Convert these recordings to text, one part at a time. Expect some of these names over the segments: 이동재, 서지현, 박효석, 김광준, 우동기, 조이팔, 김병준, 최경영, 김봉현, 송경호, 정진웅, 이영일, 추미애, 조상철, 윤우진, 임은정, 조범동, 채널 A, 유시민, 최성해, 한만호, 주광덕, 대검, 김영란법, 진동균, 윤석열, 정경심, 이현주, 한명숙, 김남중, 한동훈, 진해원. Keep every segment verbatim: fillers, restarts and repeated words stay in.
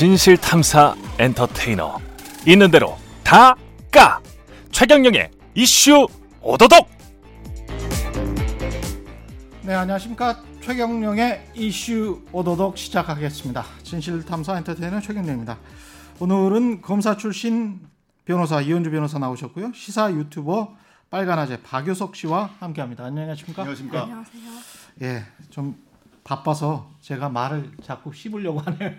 진실탐사 엔터테이너 있는 대로 다 까! 최경영의 이슈 오도독! 네, 안녕하십니까. 최경영의 이슈 오도독 시작하겠습니다. 진실탐사 엔터테이너 최경영입니다. 오늘은 검사 출신 변호사 이연주 변호사 나오셨고요. 시사 유튜버 빨간아재 박효석 씨와 함께합니다. 안녕하십니까? 안녕하십니까? 안녕하세요. 예, 좀 바빠서 제가 말을 자꾸 씹으려고 하네요.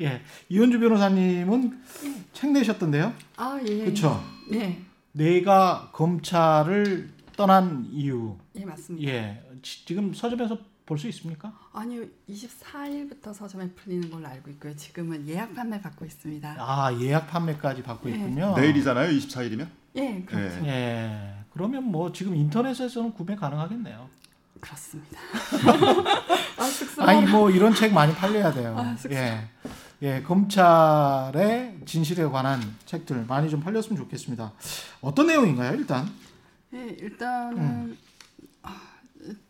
예, 이현주 변호사님은 예. 책 내셨던데요? 아, 예. 그렇죠. 예. 내가 검찰을 떠난 이유. 예, 맞습니다. 예, 지, 지금 서점에서 볼 수 있습니까? 아니요, 이십사일부터 서점에 풀리는 걸로 알고 있고요. 지금은 예약 판매 받고 있습니다. 아, 예약 판매까지 받고 예. 있군요. 내일이잖아요, 이십사일이면? 예, 그렇죠. 예. 예, 그러면 뭐 지금 인터넷에서는 구매 가능하겠네요. 그렇습니다. 아, 아니 뭐 이런 책 많이 팔려야 돼요. 아, 예, 예, 검찰의 진실에 관한 책들 많이 좀 팔렸으면 좋겠습니다. 어떤 내용인가요, 일단? 예, 일단은 음. 아,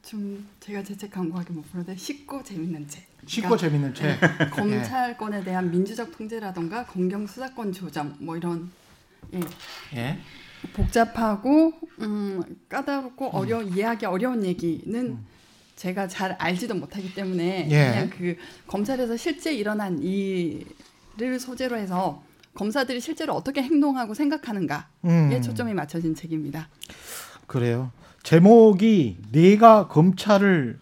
좀 제가 제 책 광고하기 못 보는데 쉽고 재밌는 책. 쉽고 그러니까, 재밌는 책. 예, 검찰권에 대한 민주적 통제라던가 검경 수사권 조정 뭐 이런. 예. 예. 복잡하고 음, 까다롭고 음. 어려운 이해하기 어려운 얘기는 음. 제가 잘 알지도 못하기 때문에 예. 그냥 그 검찰에서 실제 일어난 일을 소재로 해서 검사들이 실제로 어떻게 행동하고 생각하는가에 음. 초점이 맞춰진 책입니다. 그래요. 제목이 내가 검찰을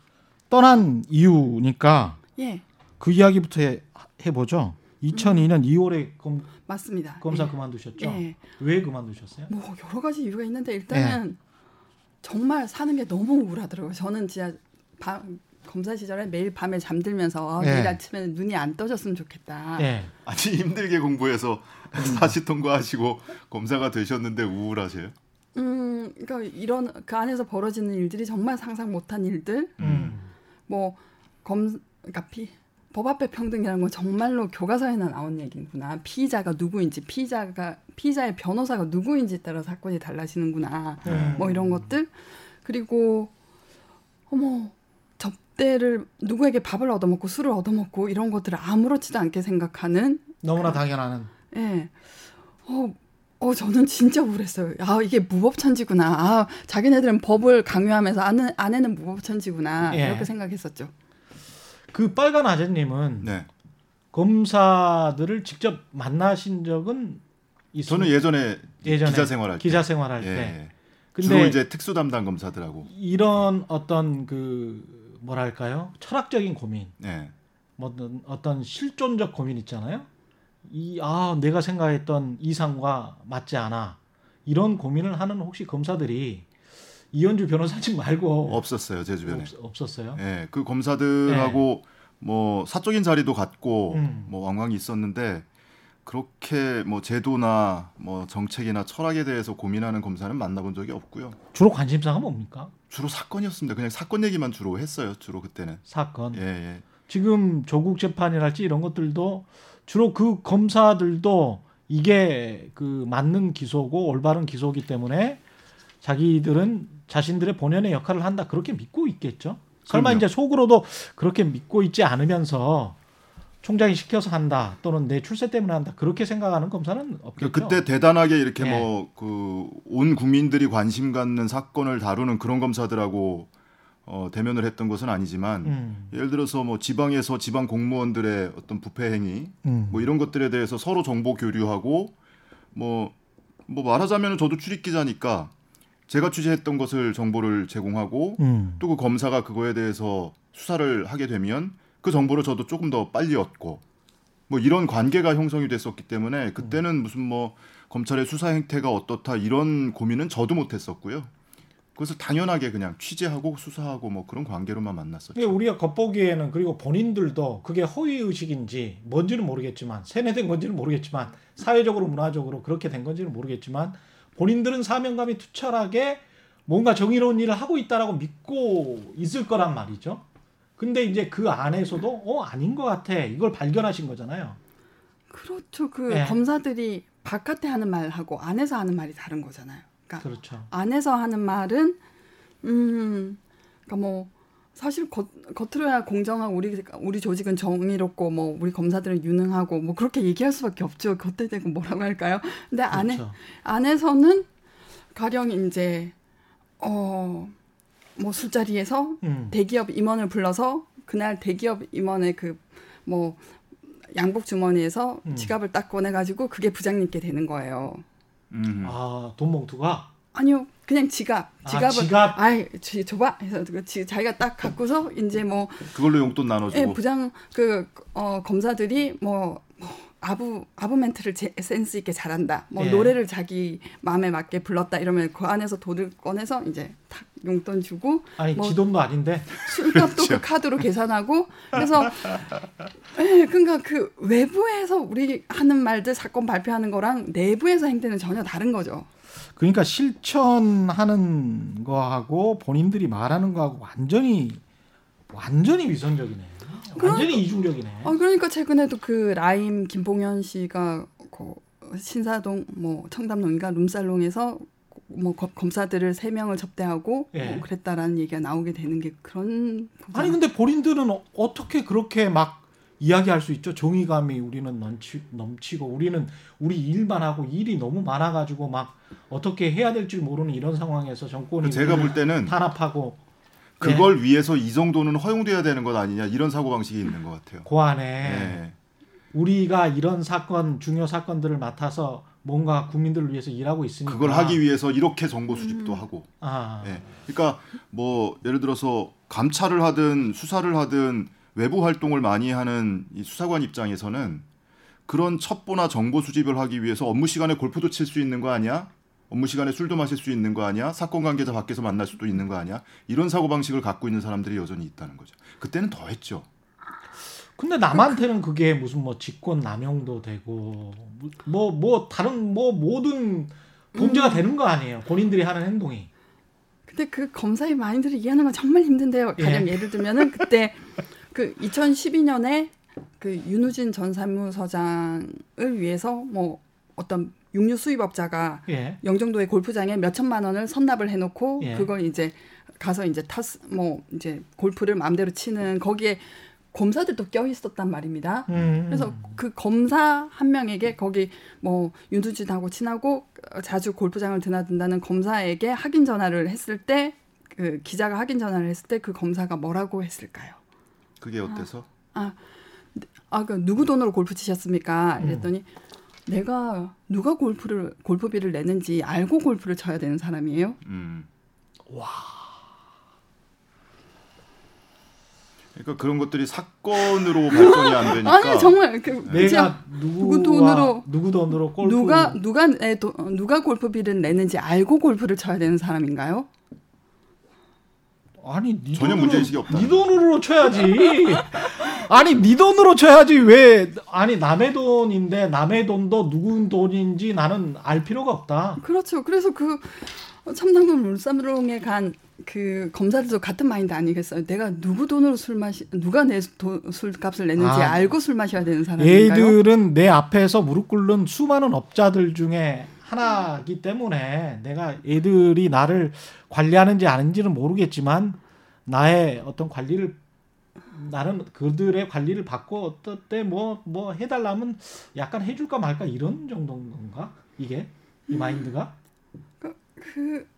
떠난 이유니까 예. 그 이야기부터 해, 해보죠. 이천이년 음. 이월에 검, 맞습니다. 검사 예. 그만두셨죠? 예. 왜 그만두셨어요? 뭐 여러 가지 이유가 있는데 일단은 예. 정말 사는 게 너무 우울하더라고요. 저는 진짜 밤, 검사 시절에 매일 밤에 잠들면서 예. 내일 아침에는 눈이 안 떠졌으면 좋겠다. 예. 아니 힘들게 공부해서 사시 통과하시고 검사가 되셨는데 우울하세요? 음, 그러니까 이런 그 안에서 벌어지는 일들이 정말 상상 못한 일들, 음. 뭐 검, 그러니까 피. 법 앞에 평등이라는 건 정말로 교과서에나 나온 얘기구나. 피의자가 누구인지, 피의자가 피의자의 변호사가 누구인지에 따라 사건이 달라지는구나. 음. 뭐 이런 것들. 그리고 어머 접대를 누구에게 밥을 얻어먹고 술을 얻어먹고 이런 것들을 아무렇지도 않게 생각하는. 너무나 당연한. 예. 네. 어, 어 저는 진짜 우울했어요. 아 이게 무법천지구나. 아 자기네들은 법을 강요하면서 아는 아내는 무법천지구나. 예. 이렇게 생각했었죠. 그 빨간 아재님은 네. 검사들을 직접 만나신 적은 있습니까? 저는 예전에, 예전에 기자 생활할 때. 기자 생활할 예. 때. 근데 주로 이제 특수 담당 검사들하고. 이런 어떤 그 뭐랄까요? 철학적인 고민. 예. 어떤 어떤 실존적 고민 있잖아요. 이 아 내가 생각했던 이상과 맞지 않아. 이런 고민을 하는 혹시 검사들이. 이현주 변호사님 말고 없었어요. 제 주변에 없, 없었어요. 예, 그 검사들하고 예. 뭐 사적인 자리도 갖고 음. 뭐 왕왕 있었는데 그렇게 뭐 제도나 뭐 정책이나 철학에 대해서 고민하는 검사는 만나본 적이 없고요. 주로 관심사가 뭡니까? 주로 사건이었습니다. 그냥 사건 얘기만 주로 했어요. 주로 그때는 사건. 예, 예. 지금 조국 재판이랄지 이런 것들도 주로 그 검사들도 이게 그 맞는 기소고 올바른 기소기 때문에. 자기들은 자신들의 본연의 역할을 한다 그렇게 믿고 있겠죠. 설마 그럼요. 이제 속으로도 그렇게 믿고 있지 않으면서 총장이 시켜서 한다 또는 내 출세 때문에 한다 그렇게 생각하는 검사는 없겠죠. 그때 대단하게 이렇게 예. 뭐 그 온 국민들이 관심 갖는 사건을 다루는 그런 검사들하고 어, 대면을 했던 것은 아니지만 음. 예를 들어서 뭐 지방에서 지방 공무원들의 어떤 부패 행위 음. 뭐 이런 것들에 대해서 서로 정보 교류하고 뭐 뭐 말하자면 저도 출입 기자니까. 제가 취재했던 것을 정보를 제공하고 음. 또 그 검사가 그거에 대해서 수사를 하게 되면 그 정보를 저도 조금 더 빨리 얻고 뭐 이런 관계가 형성이 됐었기 때문에 그때는 무슨 뭐 검찰의 수사 행태가 어떻다 이런 고민은 저도 못했었고요. 그래서 당연하게 그냥 취재하고 수사하고 뭐 그런 관계로만 만났었죠. 우리가 겉보기에는 그리고 본인들도 그게 허위의식인지 뭔지는 모르겠지만 세뇌된 건지는 모르겠지만 사회적으로 문화적으로 그렇게 된 건지는 모르겠지만 본인들은 사명감이 투철하게 뭔가 정의로운 일을 하고 있다라고 믿고 있을 거란 말이죠. 근데 이제 그 안에서도 어 아닌 것 같아 이걸 발견하신 거잖아요. 그렇죠. 그 네. 검사들이 바깥에 하는 말하고 안에서 하는 말이 다른 거잖아요. 그러니까 그렇죠. 안에서 하는 말은 음, 그러니까 뭐 사실 겉, 겉으로야 공정하고 우리 우리 조직은 정의롭고 뭐 우리 검사들은 유능하고 뭐 그렇게 얘기할 수밖에 없죠. 겉에 대고 뭐라고 할까요? 근데 안에 그렇죠. 안에서는 가령 이제 어 뭐 술자리에서 음. 대기업 임원을 불러서 그날 대기업 임원의 그 뭐 양복 주머니에서 음. 지갑을 딱 꺼내가지고 그게 부장님께 되는 거예요. 음. 아, 돈 봉투가? 아니요, 그냥 지갑. 지갑을. 아, 지갑? 아이, 지, 줘봐. 해서 지, 자기가 딱 갖고서 이제 뭐. 그걸로 용돈 나눠주고. 예, 부장, 그, 어, 검사들이 뭐, 뭐 아부, 아부 멘트를 제, 센스 있게 잘한다. 뭐, 예. 노래를 자기 마음에 맞게 불렀다. 이러면 그 안에서 돈을 꺼내서 이제 탁 용돈 주고. 아니, 뭐, 지 돈도 아닌데. 술값도 그렇죠. 그 카드로 계산하고. 그래서, 예, 그러니까 그 외부에서 우리 하는 말들 사건 발표하는 거랑 내부에서 행태는 전혀 다른 거죠. 그러니까 실천하는 거하고 본인들이 말하는 거하고 완전히 완전히 위선적이네. 완전히 그런, 이중적이네. 어, 그러니까 최근에도 그 라임 김봉현 씨가 그 신사동 뭐 청담동인가 룸살롱에서 뭐 거, 검사들을 세 명을 접대하고 예. 뭐 그랬다라는 얘기가 나오게 되는 게 그런. 아니 근데 본인들은 어, 어떻게 그렇게 막 이야기할 수 있죠. 정의감이 우리는 넘치, 넘치고 우리는 우리 일만 하고 일이 너무 많아가지고 막. 어떻게 해야 될지 모르는 이런 상황에서 정권이 제가 볼 때는 탄압하고 그걸 네. 위해서 이 정도는 허용돼야 되는 것 아니냐 이런 사고방식이 있는 것 같아요. 그 안에 네. 우리가 이런 사건 중요 사건들을 맡아서 뭔가 국민들을 위해서 일하고 있으니까 그걸 하기 위해서 이렇게 정보 수집도 음. 하고 아. 네. 그러니까 뭐 예를 들어서 감찰을 하든 수사를 하든 외부 활동을 많이 하는 이 수사관 입장에서는 그런 첩보나 정보 수집을 하기 위해서 업무 시간에 골프도 칠 수 있는 거 아니야? 업무 시간에 술도 마실 수 있는 거 아니야? 사건 관계자 밖에서 만날 수도 있는 거 아니야? 이런 사고방식을 갖고 있는 사람들이 여전히 있다는 거죠. 그때는 더 했죠. 근데 남한테는 그게 무슨 뭐 직권 남용도 되고 뭐, 뭐 다른 뭐 모든 범죄가 음. 되는 거 아니에요. 본인들이 하는 행동이. 근데 그 검사의 마인드를 이해하는 건 정말 힘든데요. 가령 예. 예를 들면은 그때 그 이천십이 년에 그 윤우진 전 사무처장을 위해서 뭐 어떤 육류 수입업자가 예. 영종도의 골프장에 몇 천만 원을 선납을 해놓고 예. 그걸 이제 가서 이제 타스 뭐 이제 골프를 마음대로 치는 거기에 검사들도 껴 있었단 말입니다. 음. 그래서 그 검사 한 명에게 거기 뭐 윤우진하고 친하고 자주 골프장을 드나든다는 검사에게 확인 전화를 했을 때 그 기자가 확인 전화를 했을 때 그 검사가 뭐라고 했을까요? 그게 어때서? 아, 아. 아, 그 누구 돈으로 골프 치셨습니까? 이랬더니 음. 내가 누가 골프를 골프비를 내는지 알고 골프를 쳐야 되는 사람이에요. 음. 와. 그러니까 그런 것들이 사건으로 발전이 안 되니까. 아니 정말 그, 내가 누구 돈으로 누구 돈으로 골프 누가 누가 내 도, 누가 골프비를 내는지 알고 골프를 쳐야 되는 사람인가요? 아니 네 전혀 문제 의식이 없다. 네 돈으로 쳐야지. 아니 네 돈으로 쳐야지 왜 아니 남의 돈인데 남의 돈도 누구 돈인지 나는 알 필요가 없다. 그렇죠. 그래서 그 참담동 룰삼롱에 간 그 검사들도 같은 마인드 아니겠어요? 내가 누구 돈으로 술 마시 누가 내 술값을 내는지 아, 알고 술 마셔야 되는 사람인가요? 얘들은 내 앞에서 무릎 꿇는 수많은 업자들 중에 하나기 때문에 내가 애들이 나를 관리하는지 아닌지는 모르겠지만 나의 어떤 관리를 나는 그들의 관리를 받고 어떨 때 뭐 뭐 해달라면 약간 해줄까 말까 이런 정도인가 이게 이 마인드가 음, 그,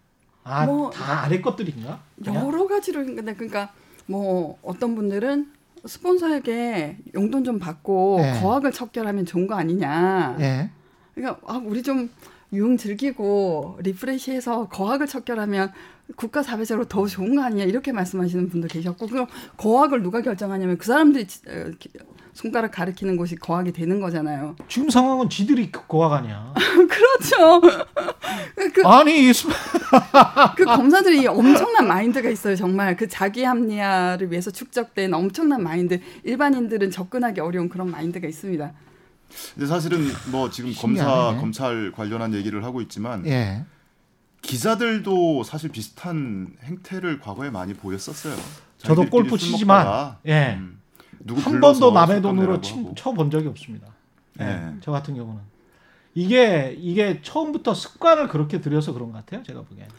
아, 뭐, 다 아래 것들인가 그냥? 여러 가지로 근데 그러니까 뭐 어떤 분들은 스폰서에게 용돈 좀 받고 네. 거학을 척결하면 좋은 거 아니냐 네. 그러니까 아, 우리 좀 유흥 즐기고 리프레시해서 거학을 척결하면 국가 사회적으로 더 좋은 거 아니냐 이렇게 말씀하시는 분도 계셨고 그럼 거학을 누가 결정하냐면 그 사람들이 손가락 가리키는 곳이 거학이 되는 거잖아요. 지금 상황은 지들이 거학 아니야. 그렇죠. 그, 아니 그 검사들이 엄청난 마인드가 있어요. 정말 그 자기 합리화를 위해서 축적된 엄청난 마인드 일반인들은 접근하기 어려운 그런 마인드가 있습니다. 근데 사실은 뭐 지금 신기하네. 검사 검찰 관련한 얘기를 하고 있지만 예. 기자들도 사실 비슷한 행태를 과거에 많이 보였었어요. 저도 골프 치지만 예. 음, 한 번도 남의 돈으로 침, 쳐본 적이 없습니다. 예. 예. 저 같은 경우는 이게 이게 처음부터 습관을 그렇게 들여서 그런 것 같아요. 제가 보기에는.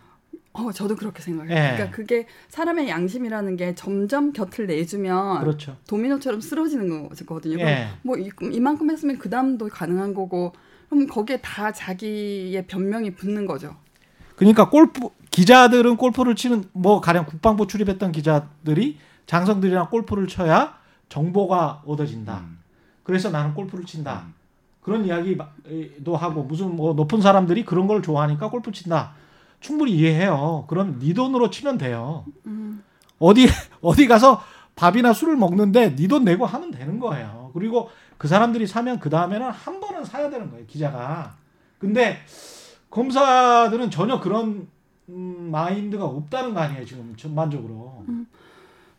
어, 저도 그렇게 생각해요. 예. 그러니까 그게 사람의 양심이라는 게 점점 곁을 내주면 그렇죠. 도미노처럼 쓰러지는 거거든요. 예. 뭐 이만큼 했으면 그 다음도 가능한 거고 그럼 거기에 다 자기의 변명이 붙는 거죠. 그러니까 골프 기자들은 골프를 치는 뭐 가령 국방부 출입했던 기자들이 장성들이랑 골프를 쳐야 정보가 얻어진다. 음. 그래서 나는 골프를 친다. 음. 그런 이야기도 하고 무슨 뭐 높은 사람들이 그런 걸 좋아하니까 골프 친다. 충분히 이해해요. 그럼 네 돈으로 치면 돼요. 음. 어디 어디 가서 밥이나 술을 먹는데 네 돈 내고 하면 되는 거예요. 그리고 그 사람들이 사면 그 다음에는 한 번은 사야 되는 거예요. 기자가. 근데 검사들은 전혀 그런 음, 마인드가 없다는 거 아니에요. 지금 전반적으로. 음.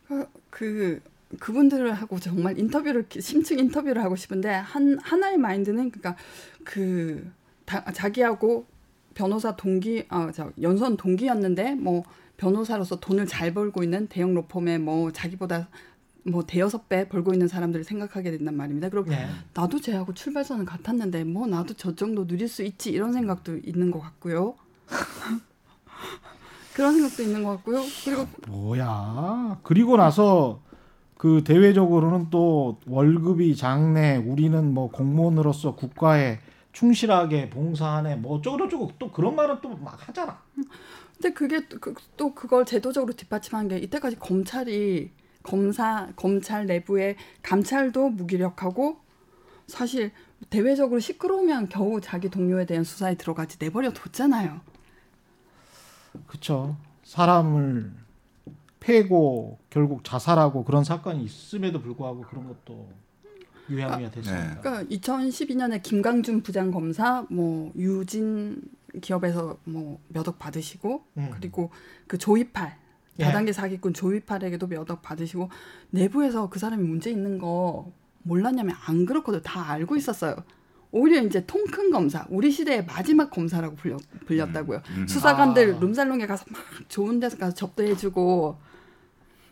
그, 그 그분들하고 정말 인터뷰를 심층 인터뷰를 하고 싶은데 한 하나의 마인드는 그러니까 그 다, 자기하고 변호사 동기, 아, 저 연선 동기였는데 뭐 변호사로서 돈을 잘 벌고 있는 대형 로펌에 뭐 자기보다 뭐 대여섯 배 벌고 있는 사람들을 생각하게 된단 말입니다. 그럼 네. 나도 쟤하고 출발선은 같았는데 뭐 나도 저 정도 누릴 수 있지 이런 생각도 있는 것 같고요. 그런 생각도 있는 것 같고요. 그리고 야, 뭐야? 그리고 나서 그 대외적으로는 또 월급이 장래 우리는 뭐 공무원으로서 국가에 충실하게 봉사하네 뭐 어쩌고저쩌고 또 그런 말은 또 막 하잖아. 근데 그게 또, 그, 또 그걸 제도적으로 뒷받침한 게 이때까지 검찰이 검사 검찰 내부의 감찰도 무기력하고 사실 대외적으로 시끄러우면 겨우 자기 동료에 대한 수사에 들어가지 내버려 뒀잖아요. 그렇죠. 사람을 패고 결국 자살하고 그런 사건이 있음에도 불구하고 그런 것도 유야무야 됐습니다. 아, 그러니까 이천십이 년에 김광준 부장검사 뭐 유진 기업에서 뭐 몇억 받으시고 음. 그리고 그 조이팔 예. 다단계 사기꾼 조이팔에게도 몇억 받으시고 내부에서 그 사람이 문제 있는 거 몰랐냐면 안 그렇거든. 다 알고 있었어요. 오히려 이제 통 큰 검사, 우리 시대의 마지막 검사라고 불렸, 불렸다고요. 음, 음. 수사관들 아. 룸살롱에 가서 막 좋은 데서 가서 접대해주고.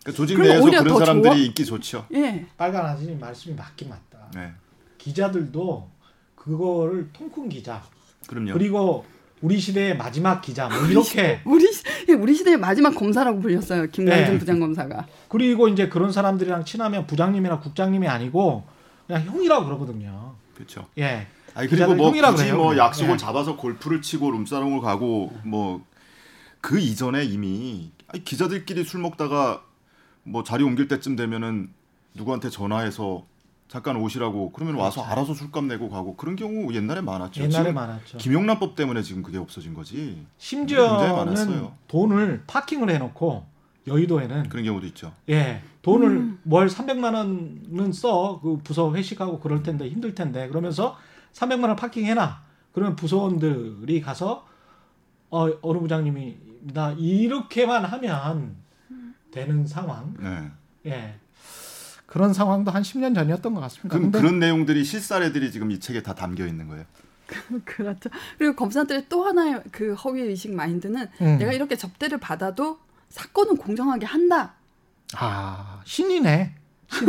그러니까 조직 내에서 그런 사람들이 좋아? 있기 좋죠. 예. 빨간아재님 말씀이 맞긴 맞다. 네. 기자들도 그거를 통큰 기자. 그럼요. 그리고 우리 시대의 마지막 기자. 뭐 이렇게 우리 우리 시대의 마지막 검사라고 불렸어요. 김남중 네. 부장검사가. 그리고 이제 그런 사람들이랑 친하면 부장님이나 국장님이 아니고 그냥 형이라고 그러거든요. 그렇죠. 예. 아니 그리고 뭐 굳이 그래요. 뭐 약속을 예. 잡아서 골프를 치고 룸사롱을 가고 뭐 그 이전에 이미 기자들끼리 술 먹다가 뭐 자리 옮길 때쯤 되면은 누구한테 전화해서 잠깐 오시라고 그러면 와서 그렇죠. 알아서 술값 내고 가고 그런 경우 옛날에 많았죠. 옛날에 많았죠. 김영란법 때문에 지금 그게 없어진 거지. 심지어는 돈을 파킹을 해놓고 여의도에는 그런 경우도 있죠. 예, 돈을 음. 월 삼백만 원은 써 그 부서 회식하고 그럴 텐데 힘들 텐데 그러면서 삼백만 원 파킹해놔. 그러면 부서원들이 가서 어, 어느 부장님이 나 이렇게만 하면 되는 상황. 네. 예. 그런 상황도 한 십 년 전이었던 것 같습니다. 그럼 그런 내용들이 실사례들이 지금 이 책에 다 담겨 있는 거예요. 그렇죠. 그리고 검사들의 또 하나의 그 허위 의식 마인드는 음. 내가 이렇게 접대를 받아도 사건은 공정하게 한다. 아 신이네. 신.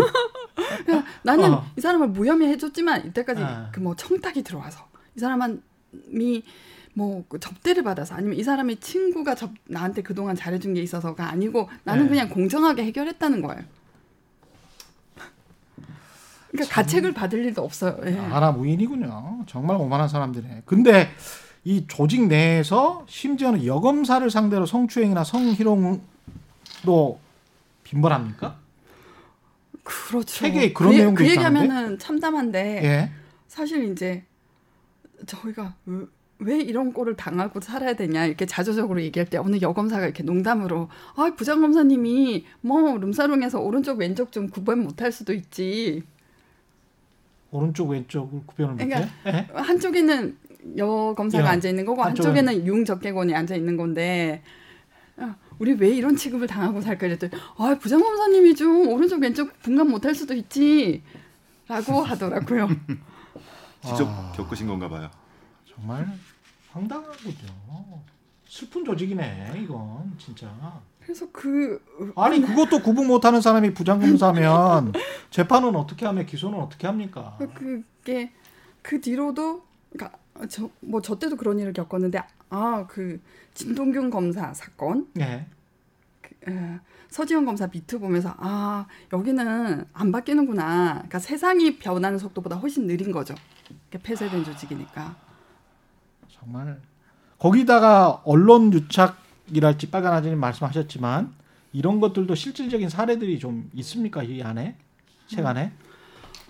나는 어. 이 사람을 무혐의 해줬지만 이때까지 아. 그 뭐 청탁이 들어와서 이 사람이 뭐 접대를 받아서 아니면 이 사람의 친구가 접, 나한테 그동안 잘해준 게 있어서가 아니고 나는 네. 그냥 공정하게 해결했다는 거예요. 그러니까 참... 가책을 받을 일도 없어요. 예. 나라 무인이군요. 정말 오만한 사람들이네. 근데 이 조직 내에서 심지어는 여검사를 상대로 성추행이나 성희롱도 빈번합니까? 그렇죠. 책에 그런 그, 내용도 그 있다는데? 그 얘기하면 참담한데 예. 사실 이제 저희가... 왜... 왜 이런 꼴을 당하고 살아야 되냐 이렇게 자조적으로 얘기할 때 어느 여검사가 이렇게 농담으로 아 부장검사님이 뭐 룸사롱에서 오른쪽 왼쪽 좀 구분 못할 수도 있지. 오른쪽 왼쪽을 구별을 못해? 그러니까 한쪽에는 여검사가 예. 앉아있는 거고 한쪽은... 한쪽에는 융적개곤이 앉아있는 건데 우리 왜 이런 취급을 당하고 살까 그랬더니 아 부장검사님이 좀 오른쪽 왼쪽 분간 못할 수도 있지 라고 하더라고요. 직접 아... 겪으신 건가 봐요. 정말 황당하군요. 슬픈 조직이네 이건 진짜. 그래서 그 아니 그것도 구분 못하는 사람이 부장검사면 재판은 어떻게 하며 기소는 어떻게 합니까? 그게 그 뒤로도 그러니까 저 뭐 저 때도 그런 일을 겪었는데 아 그 진동균 검사 사건. 네. 그, 에, 서지현 검사 비트 보면서 아 여기는 안 바뀌는구나. 그러니까 세상이 변하는 속도보다 훨씬 느린 거죠. 폐쇄된 조직이니까. 정말 거기다가 언론 유착이랄지 빨간아재님 말씀하셨지만 이런 것들도 실질적인 사례들이 좀 있습니까 이 안에 책 안에?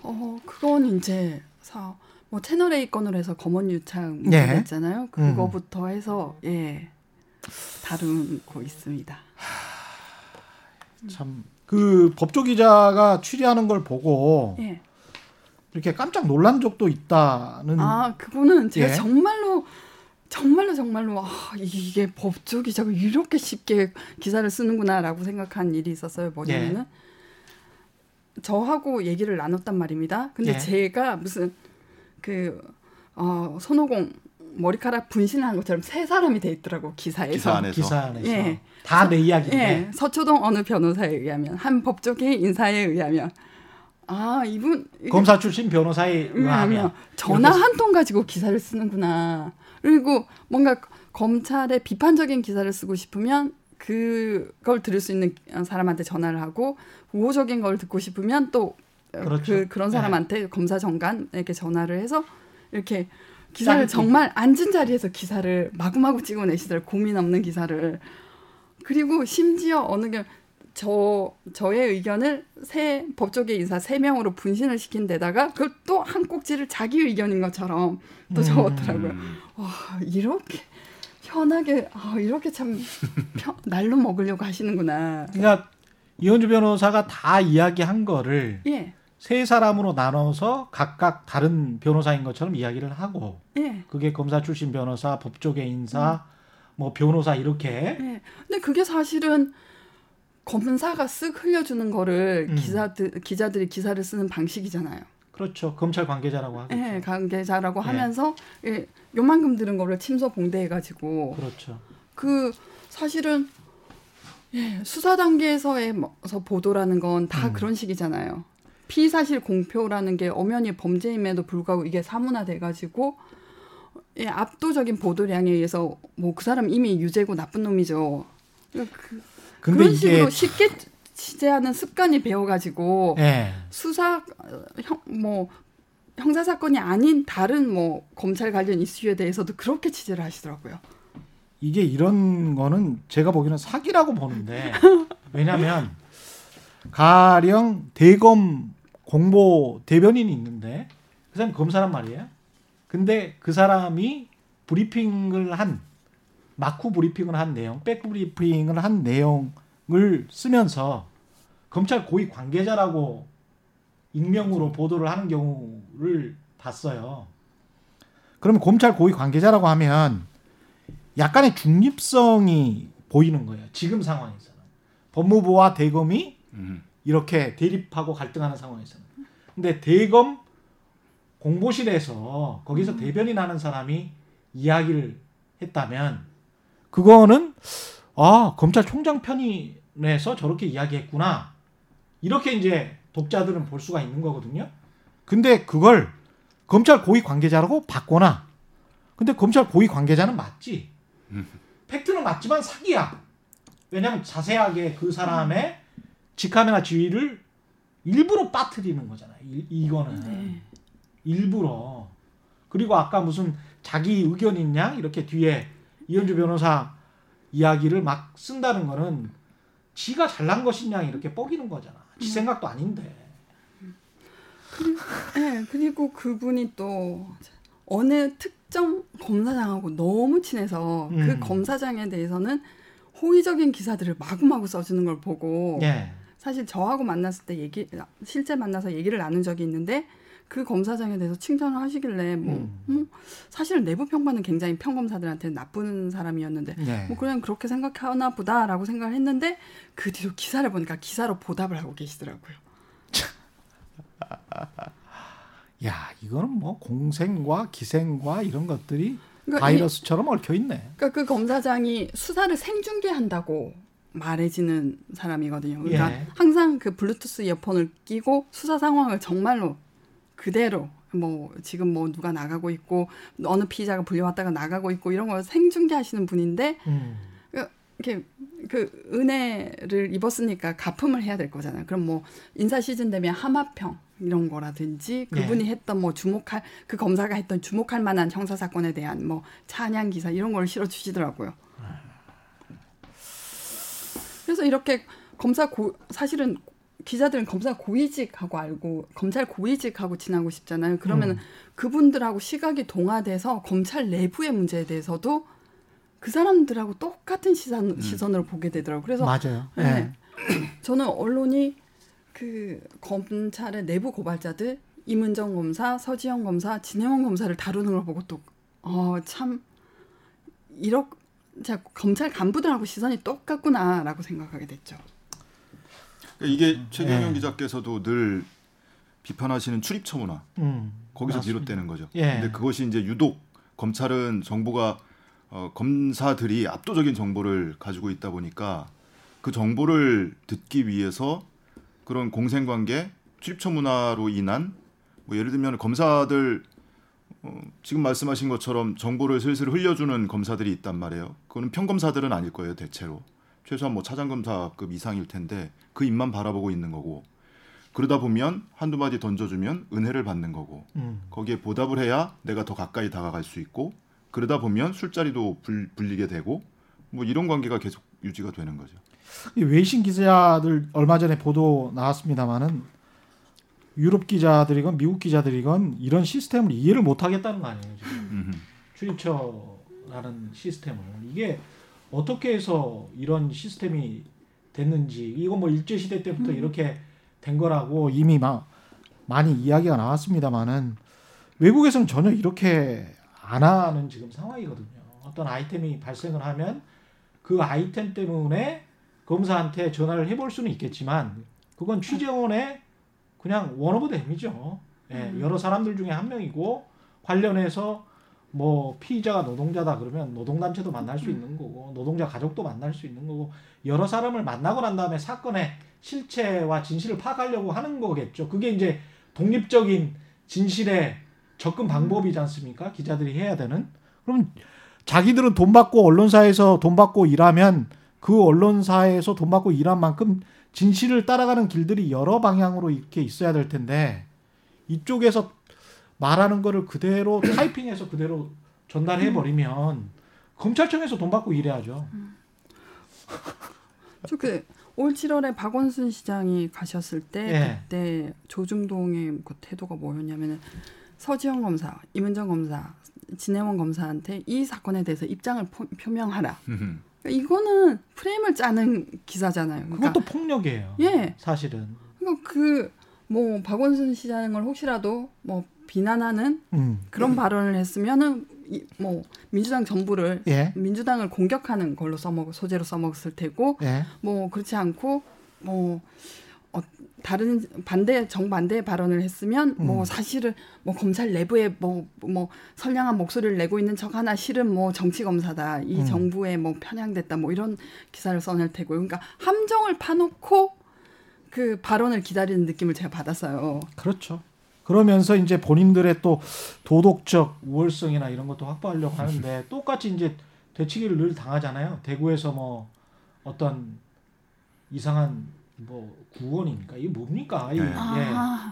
음. 어 그건 이제 사. 뭐 채널 A 건으로 해서 검언 유착 문제가 예. 있잖아요. 그거부터 해서 예 다루고 있습니다. 하... 참 그 법조 기자가 취재하는 걸 보고 예. 이렇게 깜짝 놀란 적도 있다는. 아 그거는 제가 예. 정말로 정말로 정말로 아, 이게 법조 기자가 이렇게 쉽게 기사를 쓰는구나라고 생각한 일이 있었어요. 뭐냐면은 예. 저하고 얘기를 나눴단 말입니다. 근데 예. 제가 무슨 그 어, 손오공 머리카락 분신한 것처럼 세 사람이 돼 있더라고 기사에서. 기사 안에서. 기사 안에서. 예. 다 내 이야기인데. 예. 서초동 어느 변호사에 의하면 한 법조계 인사에 의하면 아 이분 검사 출신 변호사에 의하면 전화 한 통 가지고 기사를 쓰는구나. 그리고 뭔가 검찰의 비판적인 기사를 쓰고 싶으면 그걸 들을 수 있는 사람한테 전화를 하고 우호적인 걸 듣고 싶으면 또 그렇죠. 그 그런 사람한테 네. 검사 정관에게 전화를 해서 이렇게 기사를 짱. 정말 앉은 자리에서 기사를 마구마구 찍어내시더라고요. 고민 없는 기사를. 그리고 심지어 어느 게 저 저의 의견을 세 법조계 인사 세 명으로 분신을 시킨 데다가 그걸 또 한 꼭지를 자기 의견인 것처럼 또 적었더라고요. 음. 와 이렇게 편하게 아, 이렇게 참 편, 날로 먹으려고 하시는구나. 그러니까 이현주 변호사가 다 이야기한 거를. 예. 세 사람으로 나눠서 각각 다른 변호사인 것처럼 이야기를 하고 예. 그게 검사 출신 변호사, 법조계 인사, 음. 뭐 변호사 이렇게. 예. 근데 그게 사실은 검사가 쓱 흘려주는 거를 음. 기사들, 기자들이 기사를 쓰는 방식이잖아요. 그렇죠. 검찰 관계자라고 하죠. 예, 관계자라고 예. 하면서 예, 요만큼 들은 거를 침소 봉대해가지고. 그렇죠. 그 사실은 예, 수사 단계에서의 보도라는 건 다 음. 그런 식이잖아요. 피의사실 공표라는 게 엄연히 범죄임에도 불구하고 이게 사문화돼가지고 예, 압도적인 보도량에 의해서 뭐 그 사람 이미 유죄고 나쁜 놈이죠. 그러니까 그, 근데 그런 이게... 식으로 쉽게 취재하는 습관이 배워가지고 네. 수사 형, 뭐 형사 사건이 아닌 다른 뭐 검찰 관련 이슈에 대해서도 그렇게 취재를 하시더라고요. 이게 이런 거는 제가 보기에는 사기라고 보는데 왜냐하면. 가령 대검 공보 대변인이 있는데 그 사람 검사란 말이에요. 근데 그 사람이 브리핑을 한 막후 브리핑을 한 내용, 백 브리핑을 한 내용을 쓰면서 검찰 고위 관계자라고 익명으로 보도를 하는 경우를 봤어요. 그러면 검찰 고위 관계자라고 하면 약간의 중립성이 보이는 거예요. 지금 상황에서는 법무부와 대검이 이렇게 대립하고 갈등하는 상황에서는. 근데 대검 공보실에서 거기서 음. 대변인 하는 사람이 이야기를 했다면 그거는 아 검찰총장 편의에서 저렇게 이야기했구나 이렇게 이제 독자들은 볼 수가 있는 거거든요. 근데 그걸 검찰 고위 관계자라고 봤거나 근데 검찰 고위 관계자는 맞지 음. 팩트는 맞지만 사기야. 왜냐하면 자세하게 그 사람의 직함이나 지위를 일부러 빠뜨리는 거잖아요. 이, 이거는 네. 일부러. 그리고 아까 무슨 자기 의견 있냐 이렇게 뒤에 이현주 변호사 이야기를 막 쓴다는 거는 지가 잘난 것이냐 이렇게 뻐기는 거잖아. 지 생각도 아닌데. 그리고, 네, 그리고 그분이 또 어느 특정 검사장하고 너무 친해서 음. 그 검사장에 대해서는 호의적인 기사들을 마구마구 써주는 걸 보고 네. 사실 저하고 만났을 때 얘기 실제 만나서 얘기를 나눈 적이 있는데 그 검사장에 대해서 칭찬을 하시길래 뭐, 음. 뭐 사실 내부 평판은 굉장히 평검사들한테 나쁜 사람이었는데 네. 뭐 그냥 그렇게 생각하나 보다라고 생각을 했는데 그 뒤로 기사를 보니까 기사로 보답을 하고 계시더라고요. 야 이거는 뭐 공생과 기생과 이런 것들이 그러니까 바이러스처럼 이, 얽혀있네. 그러니까 그 검사장이 수사를 생중계한다고 말해지는 사람이거든요. 그러니까 예. 항상 그 블루투스 이어폰을 끼고 수사 상황을 정말로 그대로 뭐 지금 뭐 누가 나가고 있고 어느 피의자가 불려왔다가 나가고 있고 이런 거 생중계하시는 분인데 음. 이렇게 그 은혜를 입었으니까 가품을 해야 될 거잖아요. 그럼 뭐 인사 시즌 되면 하마평 이런 거라든지 그분이 네. 했던 뭐 주목할 그 검사가 했던 주목할 만한 형사 사건에 대한 뭐 찬양 기사 이런 걸 실어 주시더라고요. 그래서 이렇게 검사 고 사실은 기자들은 검사 고위직하고 알고 검찰 고위직하고 지나고 싶잖아요. 그러면 음. 그분들하고 시각이 동화돼서 검찰 내부의 문제에 대해서도 그 사람들하고 똑같은 시선, 음. 시선으로 보게 되더라고요. 그래서 맞아요. 네. 네. 저는 언론이 그 검찰의 내부 고발자들, 임은정 검사, 서지현 검사, 진해원 검사를 다루는 걸 보고 또 어, 참 이렇게 검찰 간부들하고 시선이 똑같구나라고 생각하게 됐죠. 이게 최경영 네. 기자께서도 늘 비판하시는 출입처 문화 음, 거기서 맞습니다. 비롯되는 거죠. 예. 근데 그것이 이제 유독 검찰은 정보가 어, 검사들이 압도적인 정보를 가지고 있다 보니까 그 정보를 듣기 위해서 그런 공생관계, 출입처 문화로 인한 뭐 예를 들면 검사들 어, 지금 말씀하신 것처럼 정보를 슬슬 흘려주는 검사들이 있단 말이에요. 그거는 평검사들은 아닐 거예요, 대체로. 최소한 뭐 차장검사급 이상일 텐데 그 입만 바라보고 있는 거고 그러다 보면 한두 마디 던져주면 은혜를 받는 거고 음. 거기에 보답을 해야 내가 더 가까이 다가갈 수 있고 그러다 보면 술자리도 불, 불리게 되고 뭐 이런 관계가 계속 유지가 되는 거죠. 외신 기자들 얼마 전에 보도 나왔습니다마는 유럽 기자들이건 미국 기자들이건 이런 시스템을 이해를 못하겠다는 거 아니에요. 지금. 출입처라는 시스템을. 이게 어떻게 해서 이런 시스템이 됐는지 이거 뭐 일제시대 때부터 음. 이렇게 된 거라고 이미 막 많이 이야기가 나왔습니다마는 외국에서는 전혀 이렇게 안 하는 지금 상황이거든요. 어떤 아이템이 발생을 하면 그 아이템 때문에 검사한테 전화를 해볼 수는 있겠지만 그건 취재원의 그냥 원 오브 댐이죠. 예, 음. 여러 사람들 중에 한 명이고 관련해서 뭐 피의자가 노동자다 그러면 노동단체도 만날 수 있는 거고 노동자 가족도 만날 수 있는 거고 여러 사람을 만나고 난 다음에 사건의 실체와 진실을 파악하려고 하는 거겠죠. 그게 이제 독립적인 진실의 접근 방법이지 않습니까? 기자들이 해야 되는. 그럼 자기들은 돈 받고 언론사에서 돈 받고 일하면 그 언론사에서 돈 받고 일한 만큼 진실을 따라가는 길들이 여러 방향으로 이렇게 있어야 될 텐데 이쪽에서 말하는 거를 그대로 타이핑해서 그대로 전달해버리면 음. 검찰청에서 돈 받고 일해야죠. 음. 저 그 올 칠월에 박원순 시장이 가셨을 때 예. 그때 조중동의 그 태도가 뭐였냐면은 서지현 검사, 임은정 검사, 진해원 검사한테 이 사건에 대해서 입장을 포, 표명하라. 음흠. 이거는 프레임을 짜는 기사잖아요. 그러니까, 그것도 폭력이에요. 예, 사실은. 그러니까 그 뭐 박원순 시장을 혹시라도 뭐 비난하는 음. 그런 음. 발언을 했으면은 뭐 민주당 정부를 예. 민주당을 공격하는 걸로 써먹 소재로 써먹었을 테고 예. 뭐 그렇지 않고 뭐 어, 다른 반대 정반대의 발언을 했으면 음. 뭐 사실은 뭐 검찰 내부에 뭐 뭐 선량한 목소리를 내고 있는 척 하나 실은 뭐 정치 검사다 이 음. 정부에 뭐 편향됐다 뭐 이런 기사를 써낼 테고 그러니까 함정을 파놓고 그 발언을 기다리는 느낌을 제가 받았어요. 그렇죠. 그러면서 이제 본인들의 또 도덕적 우월성이나 이런 것도 확보하려고 하는데 똑같이 이제 되치기를 늘 당하잖아요. 대구에서 뭐 어떤 이상한 뭐 구원입니까? 이게 뭡니까? 네. 아.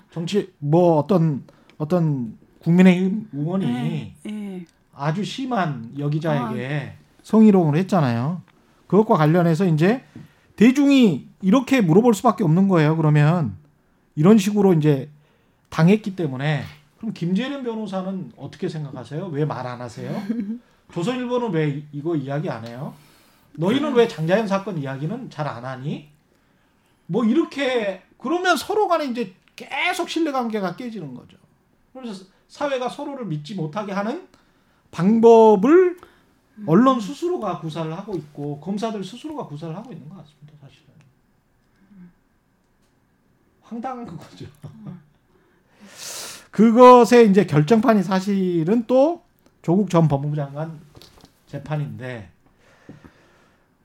예. 정치 뭐 어떤 어떤 국민의힘 의원이 네. 네. 아주 심한 여기자에게 아. 성희롱을 했잖아요. 그것과 관련해서 이제 대중이 이렇게 물어볼 수밖에 없는 거예요. 그러면 이런 식으로 이제 당했기 때문에 그럼 김재련 변호사는 어떻게 생각하세요? 왜 말 안 하세요? 조선일보는 왜 이거 이야기 안 해요? 너희는 왜 장자연 사건 이야기는 잘 안 하니? 뭐 이렇게 그러면 서로 간에 이제 계속 신뢰관계가 깨지는 거죠. 그래서 사회가 서로를 믿지 못하게 하는 방법을 언론 스스로가 구사를 하고 있고 검사들 스스로가 구사를 하고 있는 것 같습니다. 사실은. 황당한 거죠. 그것의 이제 결정판이 사실은 또 조국 전 법무부 장관 재판인데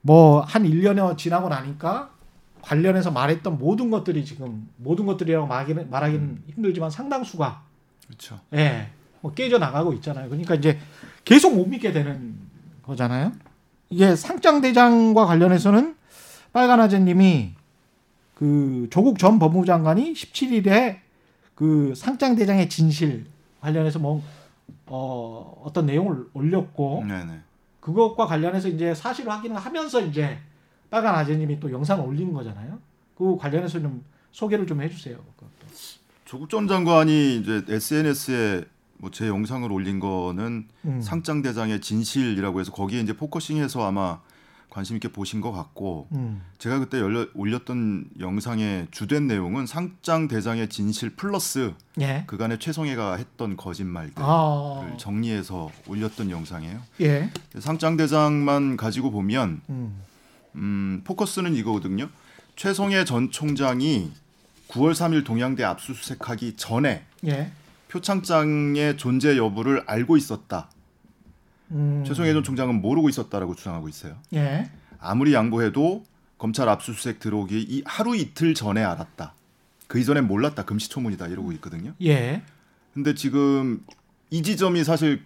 뭐 한 일 년여 지나고 나니까 관련해서 말했던 모든 것들이 지금 모든 것들이라고 말하기는, 말하기는 힘들지만 상당수가 그렇죠. 예, 뭐 깨져 나가고 있잖아요. 그러니까 이제 계속 못 믿게 되는 거잖아요. 이게 상장 대장과 관련해서는 빨간아재님이 그 조국 전 법무부 장관이 십칠일에 그 상장 대장의 진실 관련해서 뭐 어, 어떤 내용을 올렸고, 네네. 그것과 관련해서 이제 사실 확인을 하면서 이제 빨간 아재님이 또 영상을 올린 거잖아요. 그 관련해서 좀 소개를 좀 해주세요. 그것도. 조국 전 장관이 이제 에스엔에스에 뭐 제 영상을 올린 거는 음. 상장 대장의 진실이라고 해서 거기에 이제 포커싱해서 아마 관심 있게 보신 것 같고, 음. 제가 그때 열려, 올렸던 영상의 주된 내용은 상장 대장의 진실 플러스 예. 그간의 최성해가 했던 거짓말들을 아. 정리해서 올렸던 영상이에요. 예. 상장 대장만 가지고 보면 음. 음, 포커스는 이거거든요. 최성해 전 총장이 구월 삼일 동양대 압수수색하기 전에 예. 표창장의 존재 여부를 알고 있었다. 음. 최성해 전 총장은 모르고 있었다라고 주장하고 있어요. 예. 아무리 양보해도 검찰 압수수색 들어오기 이 하루 이틀 전에 알았다. 그 이전엔 몰랐다. 금시초문이다. 이러고 있거든요. 예. 근데 지금 이 지점이 사실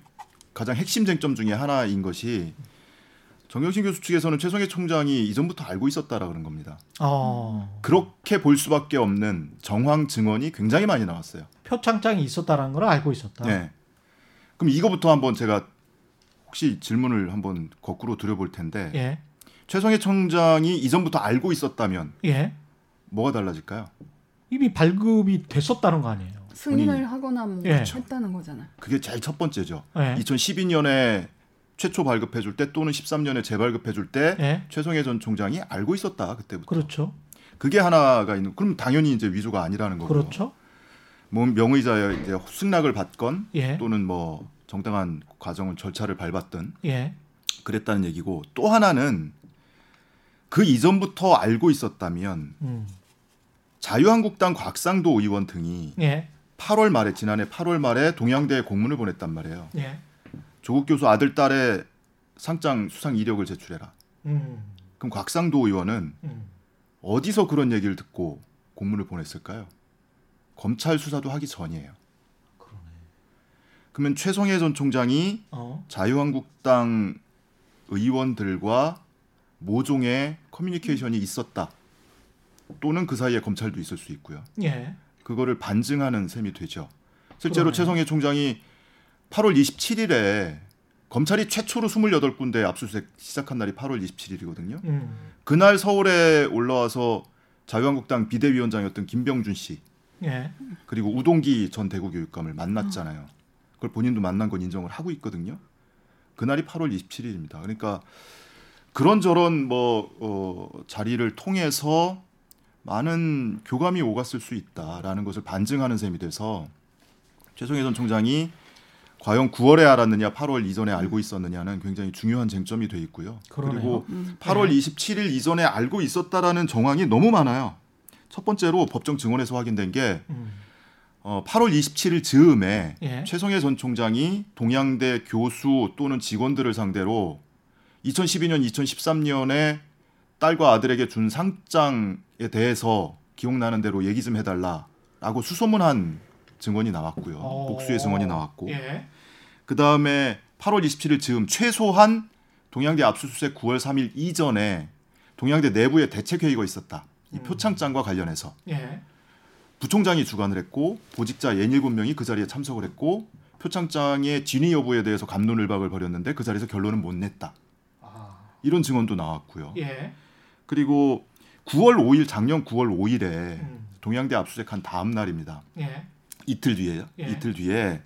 가장 핵심 쟁점 중에 하나인 것이 정경심 교수 측에서는 최성해 총장이 이전부터 알고 있었다라고 그런 겁니다. 어. 그렇게 볼 수밖에 없는 정황 증언이 굉장히 많이 나왔어요. 표창장이 있었다라는 걸 알고 있었다. 네. 그럼 이거부터 한번 제가 혹시 질문을 한번 거꾸로 드려볼 텐데 예. 최성해 총장이 이전부터 알고 있었다면 예. 뭐가 달라질까요? 이미 발급이 됐었다는 거 아니에요? 승인을 본인이. 하거나 뭐 예. 했다는 거잖아요. 그게 제일 첫 번째죠. 예. 이천십이년에 최초 발급해줄 때 또는 십삼년에 재발급해줄 때 예. 최성해 전 총장이 알고 있었다. 그때부터. 그렇죠. 그게 하나가 있는. 그럼 당연히 이제 위조가 아니라는 거고요. 그렇죠. 뭐 명의자의 이제 승낙을 받건 예. 또는 뭐 정당한 과정을 절차를 밟았던 예. 그랬다는 얘기고 또 하나는 그 이전부터 알고 있었다면 음. 자유한국당 곽상도 의원 등이 예. 팔월 말에 지난해 팔월 말에 동양대에 공문을 보냈단 말이에요. 예. 조국 교수 아들 딸의 상장 수상 이력을 제출해라. 음. 그럼 곽상도 의원은 음. 어디서 그런 얘기를 듣고 공문을 보냈을까요? 검찰 수사도 하기 전이에요. 그러면 최성해 전 총장이 어. 자유한국당 의원들과 모종의 커뮤니케이션이 있었다. 또는 그 사이에 검찰도 있을 수 있고요. 예. 그거를 반증하는 셈이 되죠. 실제로 그러네. 최성해 총장이 팔월 이십칠일에 검찰이 최초로 스물여덟 군데 압수수색 시작한 날이 팔월 이십칠일이거든요. 음. 그날 서울에 올라와서 자유한국당 비대위원장이었던 김병준 씨 예. 그리고 우동기 전 대구교육감을 만났잖아요. 어. 그걸 본인도 만난 건 인정을 하고 있거든요. 그날이 팔월 이십칠일입니다. 그러니까 그런저런 뭐 어, 자리를 통해서 많은 교감이 오갔을 수 있다라는 것을 반증하는 셈이 돼서 최성해 전 총장이 과연 구월에 알았느냐 팔월 이전에 알고 있었느냐는 굉장히 중요한 쟁점이 돼 있고요. 그러네요. 그리고 팔월 이십칠일 이전에 알고 있었다라는 정황이 너무 많아요. 첫 번째로 법정 증언에서 확인된 게 음. 어, 팔월 이십칠일 즈음에 예. 최성해 전 총장이 동양대 교수 또는 직원들을 상대로 이천십이년, 이천십삼년에 딸과 아들에게 준 상장에 대해서 기억나는 대로 얘기 좀 해달라라고 수소문한 증언이 나왔고요. 오. 복수의 증언이 나왔고 예. 그다음에 팔월 이십칠일 즈음 최소한 동양대 압수수색 구월 삼일 이전에 동양대 내부에 대책회의가 있었다. 이 표창장과 관련해서. 예. 부총장이 주관을 했고 보직자 예닐곱 명이 그 자리에 참석을 했고 표창장의 진위 여부에 대해서 갑론을박을 벌였는데 그 자리에서 결론은 못 냈다. 아. 이런 증언도 나왔고요. 예. 그리고 구월 오일 작년 구월 오일에 음. 동양대 압수수색한 다음 날입니다. 예. 이틀 뒤에요. 예. 이틀 뒤에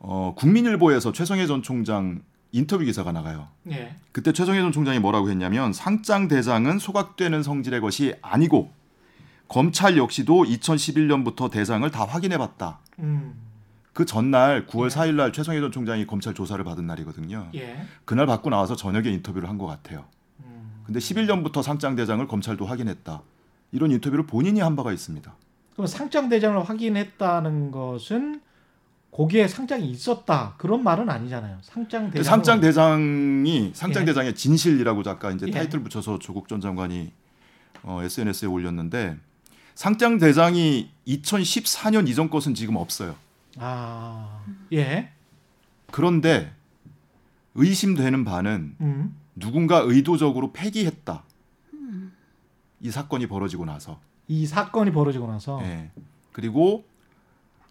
어, 국민일보에서 최성해 전 총장 인터뷰 기사가 나가요. 예. 그때 최성해 전 총장이 뭐라고 했냐면 상장 대장은 소각되는 성질의 것이 아니고 검찰 역시도 이천십일년부터 대상을 다 확인해봤다. 음. 그 전날 구월 사일날 최성해 전 총장이 검찰 조사를 받은 날이거든요. 예. 그날 받고 나와서 저녁에 인터뷰를 한 것 같아요. 음. 근데 십일년부터 상장 대장을 검찰도 확인했다. 이런 인터뷰를 본인이 한 바가 있습니다. 그럼 상장 대장을 확인했다는 것은 거기에 상장이 있었다. 그런 말은 아니잖아요. 상장 대장. 상장 대장이 상장 예. 대장의 진실이라고 잠깐 이제 예. 타이틀 붙여서 조국 전 장관이 어, 에스엔에스에 올렸는데. 상장 대장이 이천십사년 이전 것은 지금 없어요. 아, 예. 그런데 의심되는 반은 음. 누군가 의도적으로 폐기했다. 음. 이 사건이 벌어지고 나서. 이 사건이 벌어지고 나서. 예. 그리고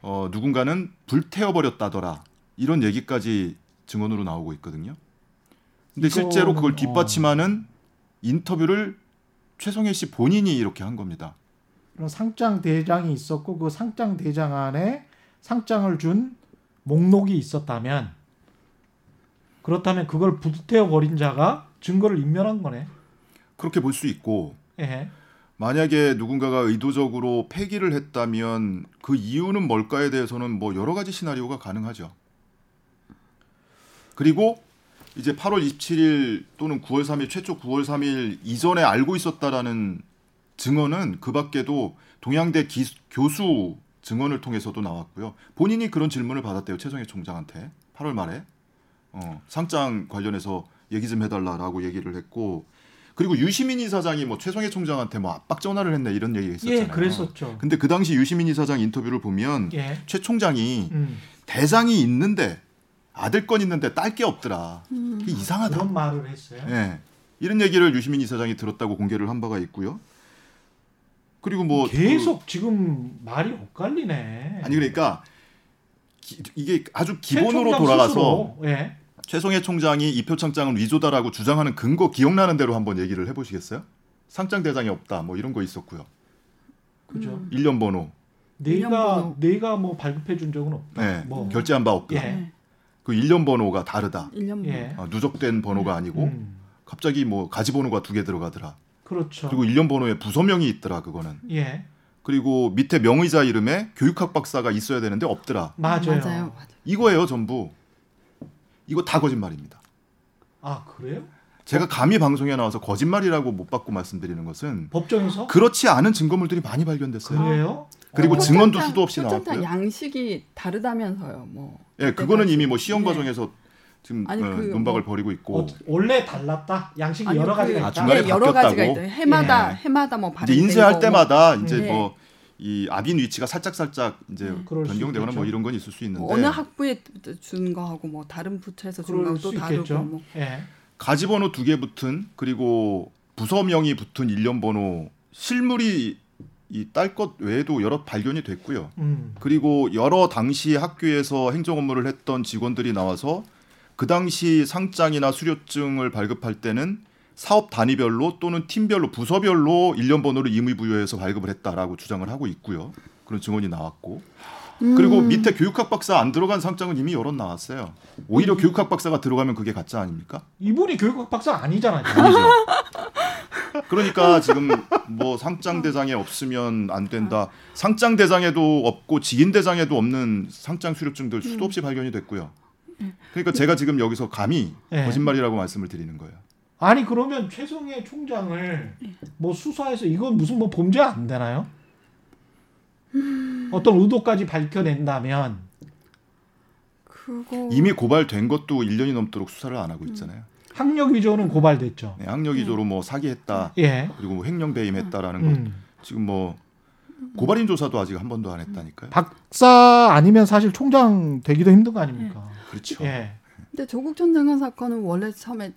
어, 누군가는 불태워버렸다더라. 이런 얘기까지 증언으로 나오고 있거든요. 근데 이거는, 실제로 그걸 뒷받침하는 어. 인터뷰를 최성해 씨 본인이 이렇게 한 겁니다. 그럼 상장 대장이 있었고 그 상장 대장 안에 상장을 준 목록이 있었다면 그렇다면 그걸 불태워버린 자가 증거를 인멸한 거네. 그렇게 볼 수 있고 에헤. 만약에 누군가가 의도적으로 폐기를 했다면 그 이유는 뭘까에 대해서는 뭐 여러 가지 시나리오가 가능하죠. 그리고 이제 팔월 이십칠일 또는 구월 삼일 최초 구월 삼일 이전에 알고 있었다라는 증언은 그 밖에도 동양대 기수, 교수 증언을 통해서도 나왔고요. 본인이 그런 질문을 받았대요. 최성해 총장한테 팔월 말에 어, 상장 관련해서 얘기 좀 해달라라고 얘기를 했고 그리고 유시민 이사장이 뭐 최성해 총장한테 뭐 압박 전화를 했네 이런 얘기 했었잖아요. 예, 그랬었죠. 근데 그 당시 유시민 이사장 인터뷰를 보면 예. 최 총장이 음. 대장이 있는데 아들 건 있는데 딸 게 없더라. 음, 이상하다. 그런 말을 했어요. 예, 이런 얘기를 유시민 이사장이 들었다고 공개를 한 바가 있고요. 그리고 뭐 계속 그, 지금 말이 엇갈리네. 아니 그러니까 기, 이게 아주 기본으로 돌아가서 예. 최성해 총장이 이표창장은 위조다라고 주장하는 근거 기억나는 대로 한번 얘기를 해보시겠어요? 상장 대장이 없다 뭐 이런 거 있었고요. 그죠. 음. 일련 번호. 내가 번호. 내가 뭐 발급해 준 적은 없다. 네. 뭐. 결제한 바 없다. 예. 그 일련 번호가 다르다. 일련 번호. 예. 아, 누적된 번호가 아니고 음. 갑자기 뭐 가지 번호가 두 개 들어가더라. 그렇죠. 그리고 일련 번호에 부서명이 있더라 그거는. 예. 그리고 밑에 명의자 이름에 교육학 박사가 있어야 되는데 없더라. 맞아요. 맞아요. 이거예요 전부. 이거 다 거짓말입니다. 아 그래요? 제가 감히 방송에 나와서 거짓말이라고 못 받고 말씀드리는 것은 법정에서 그렇지 않은 증거물들이 많이 발견됐어요. 그래요? 그리고 어. 증언도 표창장, 수도 없이 나왔고요. 양식이 다르다면서요. 뭐. 예, 그거는 이미 뭐 시험 네. 과정에서. 지금 아니, 어, 그, 논박을 뭐, 벌이고 있고 어, 원래 달랐다 양식이 아니, 여러 가지가 그, 있다 중간에 네, 여러 가지가 있다 해마다 예. 해마다 뭐 이제 인쇄할 때마다 뭐. 이제 네. 뭐 이 압인 위치가 살짝 살짝 이제 음, 변경되거나 뭐 이런 건 있을 수 있는데 뭐 어느 학부에 준 거하고 뭐 다른 부처에서 준 거하고 또 다르고 뭐. 예. 가지 번호 두 개 붙은 그리고 부서명이 붙은 일련 번호 실물이 이 딸 것 외에도 여러 발견이 됐고요. 음. 그리고 여러 당시 학교에서 행정 업무를 했던 직원들이 나와서 그 당시 상장이나 수료증을 발급할 때는 사업 단위별로 또는 팀별로 부서별로 일련 번호를 임의부여해서 발급을 했다라고 주장을 하고 있고요. 그런 증언이 나왔고. 음. 그리고 밑에 교육학 박사 안 들어간 상장은 이미 여론 나왔어요. 오히려 음. 교육학 박사가 들어가면 그게 가짜 아닙니까? 이분이 교육학 박사 아니잖아요. 아니죠. 그러니까 지금 뭐 상장 대장에 없으면 안 된다. 상장 대장에도 없고 직인 대장에도 없는 상장 수료증들 수도 없이 음. 발견이 됐고요. 그러니까 제가 지금 여기서 감히 네. 거짓말이라고 말씀을 드리는 거예요. 아니 그러면 최성해 총장을 뭐 수사해서 이건 무슨 뭐 범죄 안 되나요? 어떤 의도까지 밝혀낸다면 그거 이미 고발된 것도 일 년이 넘도록 수사를 안 하고 있잖아요. 학력 위조는 고발됐죠. 네, 학력 위조로 뭐 사기했다. 예. 그리고 뭐 횡령 배임했다라는 음. 것 지금 뭐 고발인 조사도 아직 한 번도 안 했다니까요. 박사 아니면 사실 총장 되기도 힘든 거 아닙니까? 네. 그렇죠. 예. 근데 조국 전 장관 사건은 원래 처음에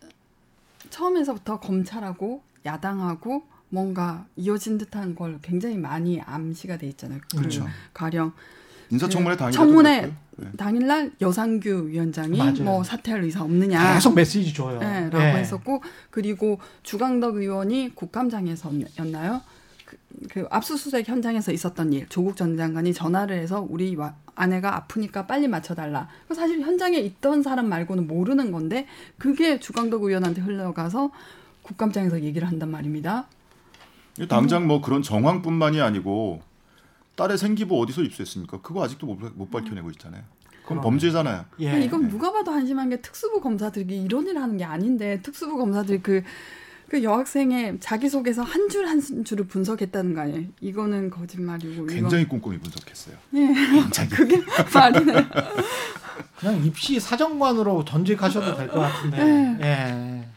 처음에서부터 검찰하고 야당하고 뭔가 이어진 듯한 걸 굉장히 많이 암시가 돼 있잖아요. 그렇죠. 가령 인사청문회 당일 청문회 당일날 여상규 위원장이 맞아요. 뭐 사퇴할 의사 없느냐 계속 메시지 줘요. 네, 라고 예. 했었고 그리고 주강덕 의원이 국감장에서였나요? 그, 그 압수수색 현장에서 있었던 일 조국 전 장관이 전화를 해서 우리 와, 아내가 아프니까 빨리 맞춰달라. 사실 현장에 있던 사람 말고는 모르는 건데 그게 주광덕 의원한테 흘러가서 국감장에서 얘기를 한단 말입니다. 당장 뭐 그런 정황뿐만이 아니고 딸의 생기부 어디서 입수했습니까? 그거 아직도 못, 못 밝혀내고 있잖아요. 그건 범죄잖아요. 예. 이건 누가 봐도 한심한 게 특수부 검사들이 이런 일을 하는 게 아닌데 특수부 검사들이 그 그 여학생의 자기소개서 한 줄 한 줄을 분석했다는 거 아니에요? 이거는 거짓말이고 굉장히 이건... 꼼꼼히 분석했어요. 네. 굉장히. 그게 말이네. 그냥 입시 사정관으로 전직하셔도 될 것 같은데 네. 예.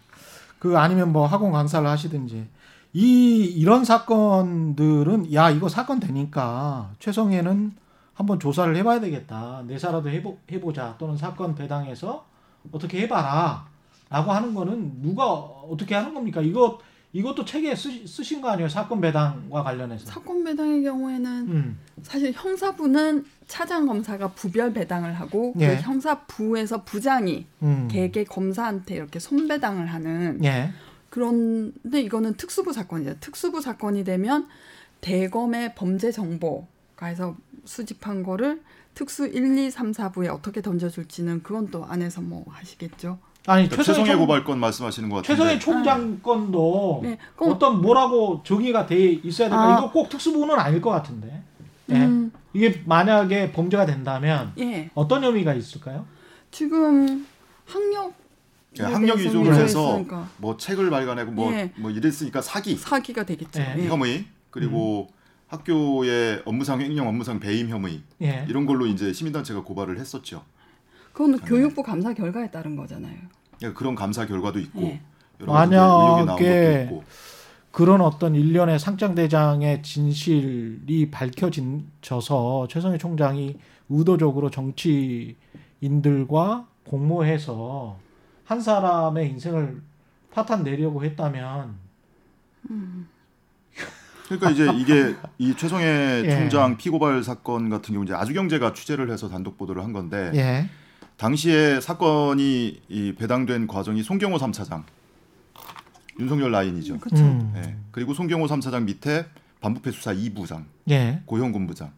그 아니면 뭐 학원 강사를 하시든지 이, 이런 사건들은 야 이거 사건 되니까 최성해는 한번 조사를 해봐야 되겠다. 내사라도 해보, 해보자. 또는 사건 배당해서 어떻게 해봐라. 라고 하는 거는 누가 어떻게 하는 겁니까? 이거, 이것도 책에 쓰, 쓰신 거 아니에요? 사건 배당과 관련해서. 사건 배당의 경우에는 음. 사실 형사부는 차장검사가 부별 배당을 하고 예. 그 형사부에서 부장이 음. 개개 검사한테 이렇게 손배당을 하는 예. 그런데 이거는 특수부 사건이죠. 특수부 사건이 되면 대검의 범죄 정보가 해서 수집한 거를 특수 일, 이, 삼, 사부에 어떻게 던져줄지는 그건 또 안에서 뭐 하시겠죠. 아니 그러니까 최성해 고발건 말씀하시는 것 같은데 최성해 총장 건도 네. 어떤 뭐라고 정의가 돼 있어야 될까? 아. 이거 꼭 특수부는 아닐 것 같은데 음. 네. 이게 만약에 범죄가 된다면 예. 어떤 혐의가 있을까요? 지금 학력 예, 학력 위조를 해서 있으니까. 뭐 책을 발간하고 뭐, 예. 뭐 이랬으니까 사기 사기가 되겠죠. 예. 예. 혐의 그리고 음. 학교의 업무상 횡령, 업무상 배임 혐의 예. 이런 걸로 이제 시민단체가 고발을 했었죠. 그건 교육부 감사 결과에 따른 거잖아요. 예, 그런 감사 결과도 있고 예. 여러 가지 의혹이 나온 것도 있고 그런 어떤 일련의 상장대장의 진실이 밝혀져서 최성해 총장이 의도적으로 정치인들과 공모해서 한 사람의 인생을 파탄 내려고 했다면 음. 그러니까 이제 이게 이 최성해 예. 총장 피고발 사건 같은 경우 이제 아주경제가 취재를 해서 단독 보도를 한 건데 예. 당시에 사건이 이 배당된 과정이 송경호 삼 차장, 윤석열 라인이죠. 그렇죠. 음. 예. 그리고 송경호 삼 차장 밑에 반부패 수사 이 부장, 예. 고형근 부장.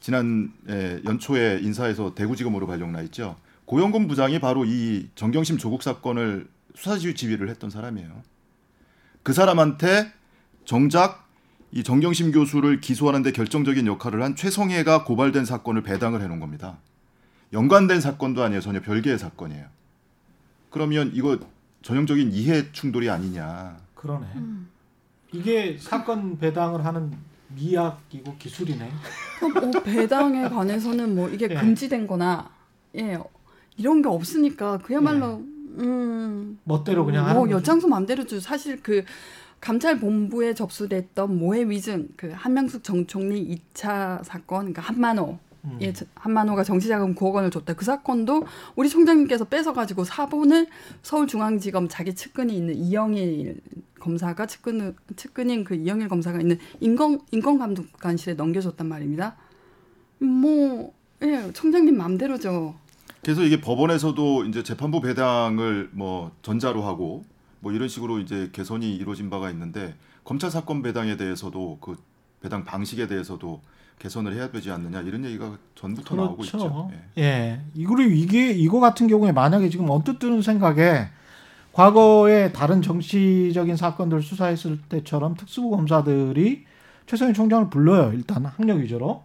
지난 예, 연초에 인사해서 대구지검으로 발령 나 있죠. 고형근 부장이 바로 이 정경심 조국 사건을 수사지휘를 했던 사람이에요. 그 사람한테 정작 이 정경심 교수를 기소하는 데 결정적인 역할을 한 최성해가 고발된 사건을 배당을 해놓은 겁니다. 연관된 사건도 아니에요. 전혀 별개의 사건이에요. 그러면 이거 전형적인 이해 충돌이 아니냐. 그러네. 음. 이게 사건 배당을 하는 미학이고 기술이네. 뭐 배당에 관해서는 뭐 이게 예. 금지된 거나 예 이런 게 없으니까 그야말로 예. 음, 멋대로 그냥 뭐 하는 거죠. 엿장수 맘대로 주 사실 그 감찰본부에 접수됐던 모해 위증, 그 한명숙 정총리 이 차 사건, 그러니까 한만호, 음. 예, 한만호가 정치자금 구억 원을 줬다. 그 사건도 우리 총장님께서 뺏어가지고 사본을 서울중앙지검 자기 측근이 있는 이영일 검사가 측근, 측근인 그 이영일 검사가 있는 인권, 인권감독관실에 넘겨줬단 말입니다. 뭐, 예, 총장님 맘대로죠. 그래서 이게 법원에서도 이제 재판부 배당을 뭐 전자로 하고 뭐 이런 식으로 이제 개선이 이루어진 바가 있는데 검찰 사건 배당에 대해서도 그 배당 방식에 대해서도 개선을 해야 되지 않느냐 이런 얘기가 전부터 그렇죠. 나오고 있죠. 예. 예. 이거로 이게 이거 같은 경우에 만약에 지금 언뜻 드는 생각에 과거에 다른 정치적인 사건들 수사했을 때처럼 특수부 검사들이 최성해 총장을 불러요. 일단 학력 위조로.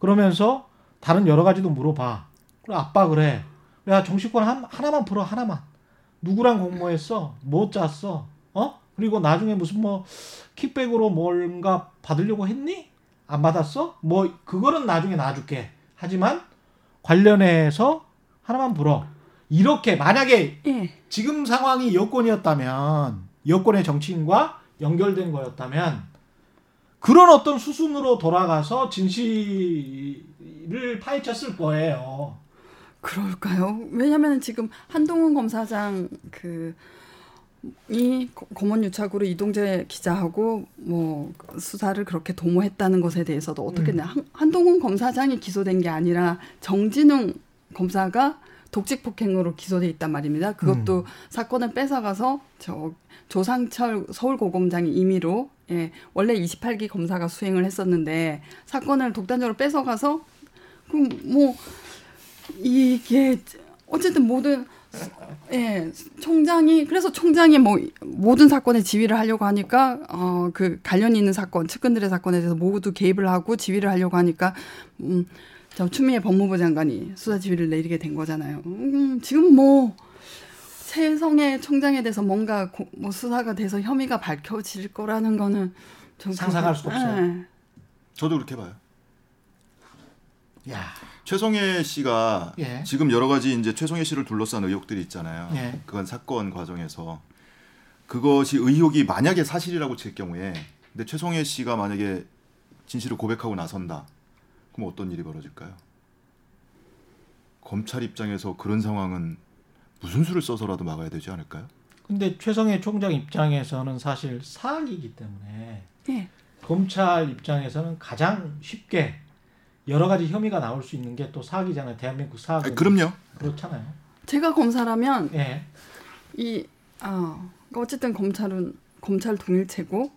그러면서 다른 여러 가지도 물어봐. 그래 압박을 해. 야 정치권 한, 하나만 풀어 하나만. 누구랑 공모했어? 뭐 짰어? 어? 그리고 나중에 무슨 뭐 킥백으로 뭔가 받으려고 했니? 안 받았어? 뭐 그거는 나중에 놔줄게. 하지만 관련해서 하나만 불어. 이렇게 만약에 예. 지금 상황이 여권이었다면 여권의 정치인과 연결된 거였다면 그런 어떤 수순으로 돌아가서 진실을 파헤쳤을 거예요. 그럴까요? 왜냐하면 지금 한동훈 검사장 그 이 검언유착으로 이동재 기자하고 뭐 수사를 그렇게 도모했다는 것에 대해서도 어떻게 음. 한, 한동훈 검사장이 기소된 게 아니라 정진웅 검사가 독직 폭행으로 기소돼 있단 말입니다. 그것도 음. 사건을 뺏어가서 저 조상철 서울고검장이 임의로 예, 원래 이십팔 기 검사가 수행을 했었는데 사건을 독단적으로 뺏어가서 그럼 뭐 이게 어쨌든 모든 예 총장이 그래서 총장이 뭐 모든 사건에 지휘를 하려고 하니까 어 그 관련이 있는 사건 측근들의 사건에 대해서 모두 개입을 하고 지휘를 하려고 하니까 음 저 추미애 법무부 장관이 수사 지휘를 내리게 된 거잖아요. 음 지금 뭐 최성해 총장에 대해서 뭔가 고, 뭐 수사가 돼서 혐의가 밝혀질 거라는 거는 상상할 수 없어요. 예. 저도 그렇게 봐요. 야. 최성해 씨가 예. 지금 여러 가지 이제 최성해 씨를 둘러싼 의혹들이 있잖아요. 예. 그건 사건 과정에서 그것이 의혹이 만약에 사실이라고 칠 경우에 근데 최성해 씨가 만약에 진실을 고백하고 나선다. 그럼 어떤 일이 벌어질까요? 검찰 입장에서 그런 상황은 무슨 수를 써서라도 막아야 되지 않을까요? 근데 최성해 총장 입장에서는 사실 사학이기 때문에 네. 검찰 입장에서는 가장 쉽게 여러 가지 혐의가 나올 수 있는 게 또 사학이잖아요. 대한민국 사학. 아, 그럼요. 그렇잖아요. 제가 검사라면 네. 이 어, 어쨌든 검찰은 검찰 동일체고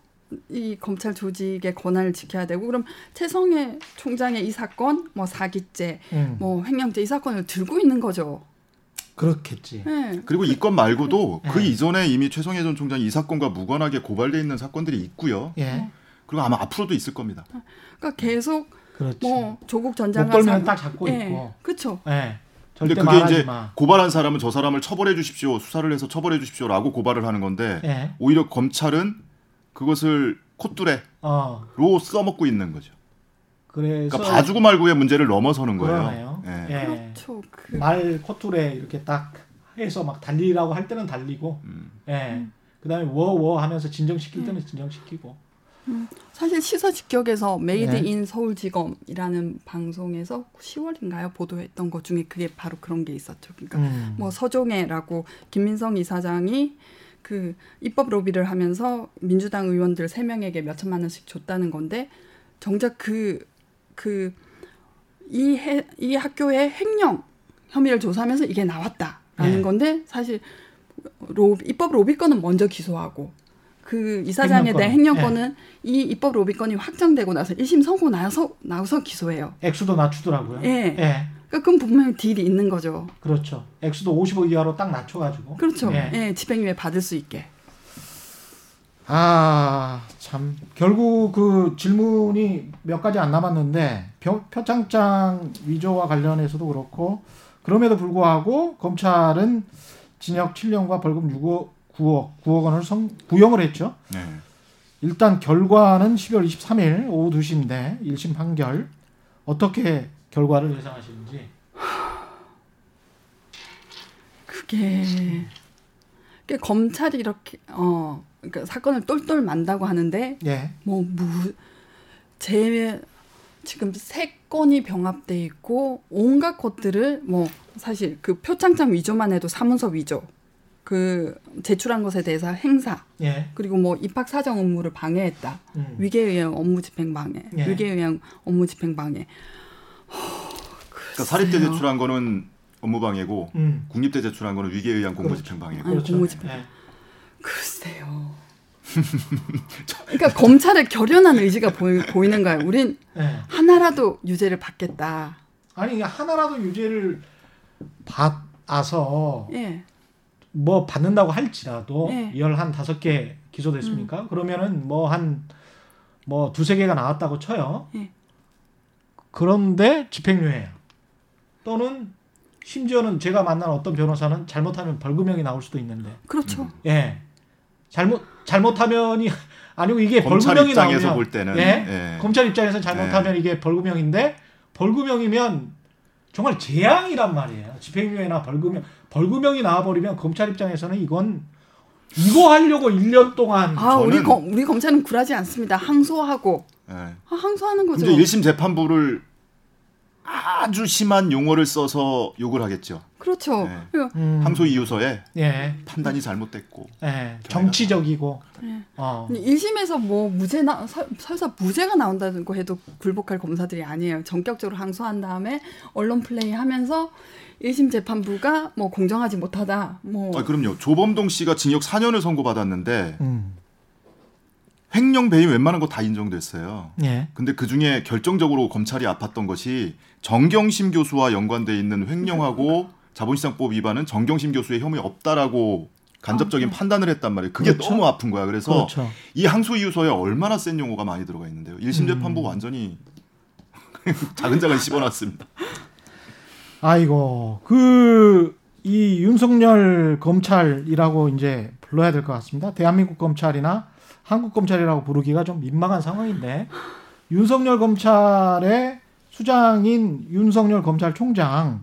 이 검찰 조직의 권한을 지켜야 되고 그럼 최성해 총장의 이 사건, 뭐 사기죄, 음. 뭐 횡령죄 이 사건을 들고 있는 거죠. 그렇겠지. 네. 그리고 이 건 말고도 네. 그 이전에 이미 최성해 전 총장이 이 사건과 무관하게 고발돼 있는 사건들이 있고요. 예. 그리고 아마 앞으로도 있을 겁니다. 그러니까 계속 그렇지. 뭐 조국 전 장관 목 딱 잡고 네. 있고. 그렇죠. 네. 근데 그게 이제 마. 고발한 사람은 저 사람을 처벌해 주십시오. 수사를 해서 처벌해 주십시오라고 고발을 하는 건데 네. 오히려 검찰은 그것을 콧뚜레로 어. 써먹고 있는 거죠. 그래서 그러니까 봐주고 말고의 문제를 넘어서는 거예요. 네. 예. 그렇죠. 그... 말 콧뚜레 이렇게 딱 해서 막 달리라고 할 때는 달리고, 음. 예. 음. 그다음에 워워 하면서 진정시킬 때는 음. 진정시키고. 음. 사실 시사 직격에서 메이드 예. 인 서울지검이라는 방송에서 시월인가요 보도했던 것 중에 그게 바로 그런 게 있었죠. 그러니까 음. 뭐 서종해라고 김민성 이사장이. 그 입법 로비를 하면서 민주당 의원들 세 명에게 몇 천만 원씩 줬다는 건데 정작 그 그 이 해 이 학교의 횡령 혐의를 조사하면서 이게 나왔다라는 네. 건데 사실 로, 입법 로비 건은 먼저 기소하고 그 이사장에 대한 횡령 건은 네. 이 입법 로비 건이 확정되고 나서 일심 선고 나서 나서 기소해요. 액수도 낮추더라고요. 예. 네. 네. 그건 분명히 딜이 있는 거죠. 그렇죠. 액수도 오십억 이하로 딱 낮춰가지고. 그렇죠. 예, 예 집행유예 받을 수 있게. 아, 참. 결국 그 질문이 몇 가지 안 남았는데 표, 표창장 위조와 관련해서도 그렇고 그럼에도 불구하고 검찰은 징역 칠 년과 벌금 육억, 구억, 구억 원을 성, 구형을 했죠. 네. 일단 결과는 십이월 이십삼일 오후 두 시인데 일심 판결. 어떻게... 결과를 예상하시는지 그게, 그게 검찰이 이렇게 어 그러니까 사건을 똘똘 만다고 하는데 예. 뭐 무 제 지금 세 건이 병합돼 있고 온갖 것들을 뭐 사실 그 표창장 위조만 해도 사문서 위조 그 제출한 것에 대해서 행사 예. 그리고 뭐 입학 사정 업무를 방해했다 음. 위계에 의한 업무 집행 방해 예. 위계에 의한 업무 집행 방해 그러니까 사립대 제출한 거는 업무방해고 음. 국립대 제출한 거는 위계에 의한 공무집행방해고 그렇죠. 공무집행. 네. 글쎄요. 그러니까 검찰의 결연한 의지가 보이, 보이는가요? 우린 네. 하나라도 유죄를 받겠다. 아니 하나라도 유죄를 받아서 네. 뭐 받는다고 할지라도 네. 열 한 다섯 개 기소됐습니까? 음. 그러면은 뭐 한 뭐 두세 개가 나왔다고 쳐요. 네. 그런데 집행유예 또는 심지어는 제가 만난 어떤 변호사는 잘못하면 벌금형이 나올 수도 있는데 그렇죠. 예, 잘못 잘못하면이 아니고 이게 벌금형이 나오면 볼 때는, 예, 예. 검찰 입장에서 잘못하면 예. 이게 벌금형인데 벌금형이면 정말 재앙이란 말이에요. 집행유예나 벌금형 벌금형이 나와버리면 검찰 입장에서는 이건 이거 하려고 일 년 동안 아 저는... 우리 검 우리 검찰은 굴하지 않습니다. 항소하고. 네. 아, 항소하는 거죠. 근데 일심 재판부를 아주 심한 용어를 써서 욕을 하겠죠. 그렇죠. 네. 음. 항소 이유서에 예. 판단이 잘못됐고 예. 정치적이고 예. 어. 일심에서 뭐 무죄나 설, 설사 무죄가 나온다고 해도 굴복할 검사들이 아니에요. 전격적으로 항소한 다음에 언론 플레이하면서 일심 재판부가 뭐 공정하지 못하다. 뭐. 아, 그럼요. 조범동 씨가 징역 사 년을 선고받았는데. 음. 횡령 배임 웬만한 거 다 인정됐어요. 예. 근데 그중에 결정적으로 검찰이 아팠던 것이 정경심 교수와 연관돼 있는 횡령하고 자본시장법 위반은 정경심 교수의 혐의 없다라고 간접적인 아, 네. 판단을 했단 말이에요. 그게 그렇죠? 너무 아픈 거야. 그래서 그렇죠. 이 항소 이유서에 얼마나 센 용어가 많이 들어가 있는데요. 일심 재판부 음. 완전히 자근자근 씹어놨습니다. 아이고. 그 이 윤석열 검찰이라고 이제 불러야 될 것 같습니다. 대한민국 검찰이나 한국 검찰이라고 부르기가 좀 민망한 상황인데 윤석열 검찰의 수장인 윤석열 검찰총장이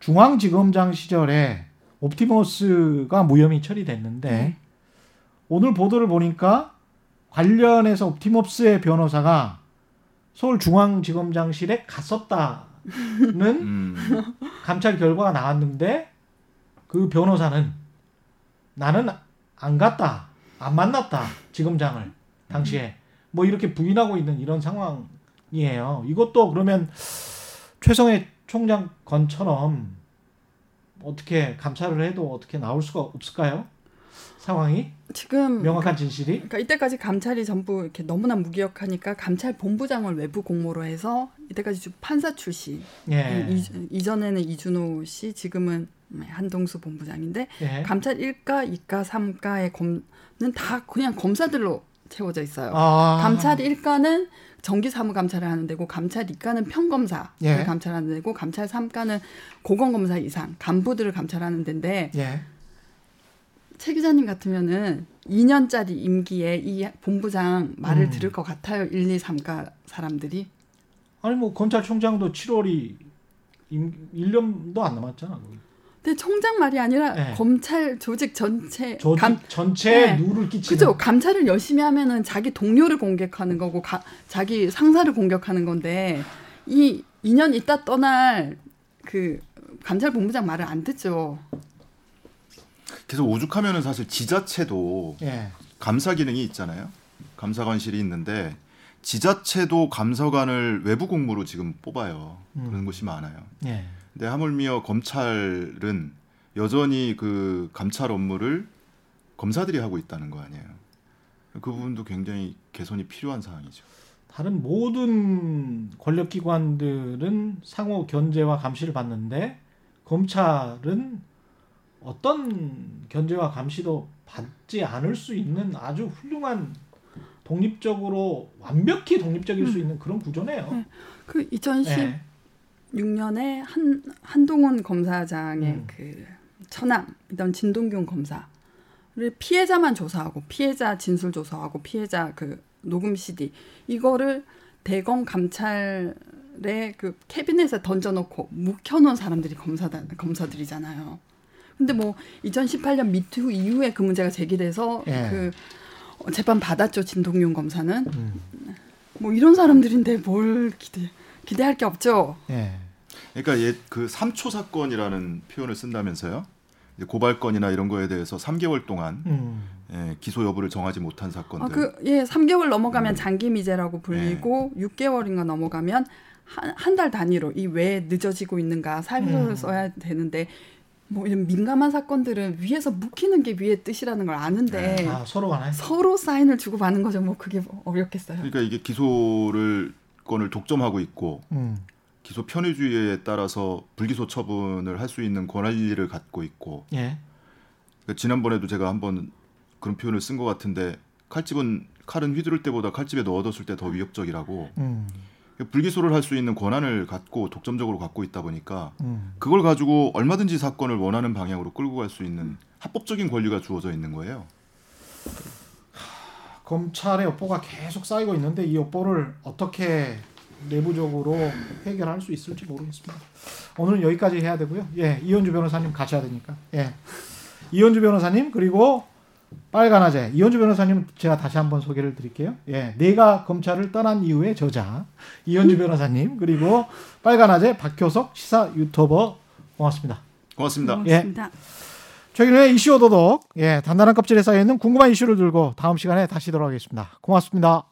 중앙지검장 시절에 옵티머스가 무혐의 처리됐는데 네. 오늘 보도를 보니까 관련해서 옵티머스의 변호사가 서울중앙지검장실에 갔었다는 음. 감찰 결과가 나왔는데 그 변호사는 나는 안 갔다, 안 만났다, 지검장을 당시에 뭐 이렇게 부인하고 있는 이런 상황이에요. 이것도 그러면 최성해 총장 건처럼 어떻게 감찰을 해도 어떻게 나올 수가 없을까요? 상황이? 지금 명확한 진실이? 그러니까 이때까지 감찰이 전부 이렇게 너무나 무기력하니까 감찰 본부장을 외부 공모로 해서 이때까지 판사 출신. 예. 이, 이전에는 이준호 씨, 지금은 한동수 본부장인데 예. 감찰 일과, 이과, 삼과의 검은 다 그냥 검사들로 채워져 있어요. 아~ 감찰 일과는 정기 사무 감찰을 하는 데고, 감찰 이과는 평검사를 예. 감찰하는 데고, 감찰 삼과는 고검검사 이상 간부들을 감찰하는 데인데 예. 최 기자님 같으면은 이 년짜리 임기에 이 본부장 말을 음. 들을 것 같아요. 일, 이, 삼과 사람들이. 아니 뭐 검찰총장도 칠월이 임, 일 년도 안 남았잖아. 근데 총장 말이 아니라 네. 검찰 조직 전체 조직 감, 전체에 네. 누를 끼치는. 그죠. 감찰을 열심히 하면은 자기 동료를 공격하는 거고 가, 자기 상사를 공격하는 건데 이 이 년 있다 떠날 그 감찰 본부장 말을 안 듣죠. 계속 오죽하면은 사실 지자체도 예. 감사 기능이 있잖아요. 감사관실이 있는데 지자체도 감사관을 외부 공모로 지금 뽑아요. 음. 그런 곳이 많아요. 예. 근데 하물며 검찰은 여전히 그 감찰 업무를 검사들이 하고 있다는 거 아니에요. 그 부분도 굉장히 개선이 필요한 사항이죠. 다른 모든 권력기관들은 상호 견제와 감시를 받는데 검찰은 어떤 견제와 감시도 받지 않을 수 있는 아주 훌륭한 독립적으로 완벽히 독립적일 음. 수 있는 그런 구조네요. 네. 그 이천십육 년에 네. 한, 한동훈 검사장의 음. 그 처남이던 진동균 검사를 피해자만 조사하고 피해자 진술 조사하고 피해자 그 녹음 씨디 이거를 대검 감찰의 그 캐비넷에 던져놓고 묵혀놓은 사람들이 검사다, 검사들이잖아요. 근데 뭐 이천십팔 년 미투 이후에 그 문제가 제기돼서 예. 그 재판 받았죠. 진동균 검사는 음. 뭐 이런 사람들인데 뭘 기대 기대할 게 없죠. 예. 그러니까 옛 그 삼초 사건이라는 표현을 쓴다면서요. 이제 고발건이나 이런 거에 대해서 삼 개월 동안 음. 예, 기소 여부를 정하지 못한 사건들. 아, 그, 예, 삼 개월 넘어가면 음. 장기 미제라고 불리고 예. 육 개월인가 넘어가면 한 한 달 단위로 이 왜 늦어지고 있는가 사유서를 음. 써야 되는데. 뭐 이런 민감한 사건들은 위에서 묵히는 게 위의 뜻이라는 걸 아는데 아, 서로 안 서로 사인을 주고 받는 거죠. 뭐 그게 뭐 어렵겠어요. 그러니까 이게 기소를 건을 독점하고 있고 음. 기소 편의주의에 따라서 불기소 처분을 할 수 있는 권한을 갖고 있고. 예. 그러니까 지난번에도 제가 한번 그런 표현을 쓴 것 같은데 칼집은 칼은 휘두를 때보다 칼집에 넣어뒀을 때 더 위협적이라고. 음. 불기소를 할 수 있는 권한을 갖고 독점적으로 갖고 있다 보니까 음. 그걸 가지고 얼마든지 사건을 원하는 방향으로 끌고 갈 수 있는 합법적인 권리가 주어져 있는 거예요. 하, 검찰의 업보가 계속 쌓이고 있는데 이 업보를 어떻게 내부적으로 해결할 수 있을지 모르겠습니다. 오늘은 여기까지 해야 되고요. 예, 이현주 변호사님 가셔야 되니까. 예, 이현주 변호사님 그리고 빨간아재 이연주 변호사님 제가 다시 한번 소개를 드릴게요. 예, 내가 검찰을 떠난 이유의 저자 이연주 변호사님 그리고 빨간아재 박효석 시사 유튜버 고맙습니다. 고맙습니다. 고맙습니다. 예, 최근에 이슈 오도독 예 단단한 껍질에 쌓여 있는 궁금한 이슈를 들고 다음 시간에 다시 돌아오겠습니다. 고맙습니다.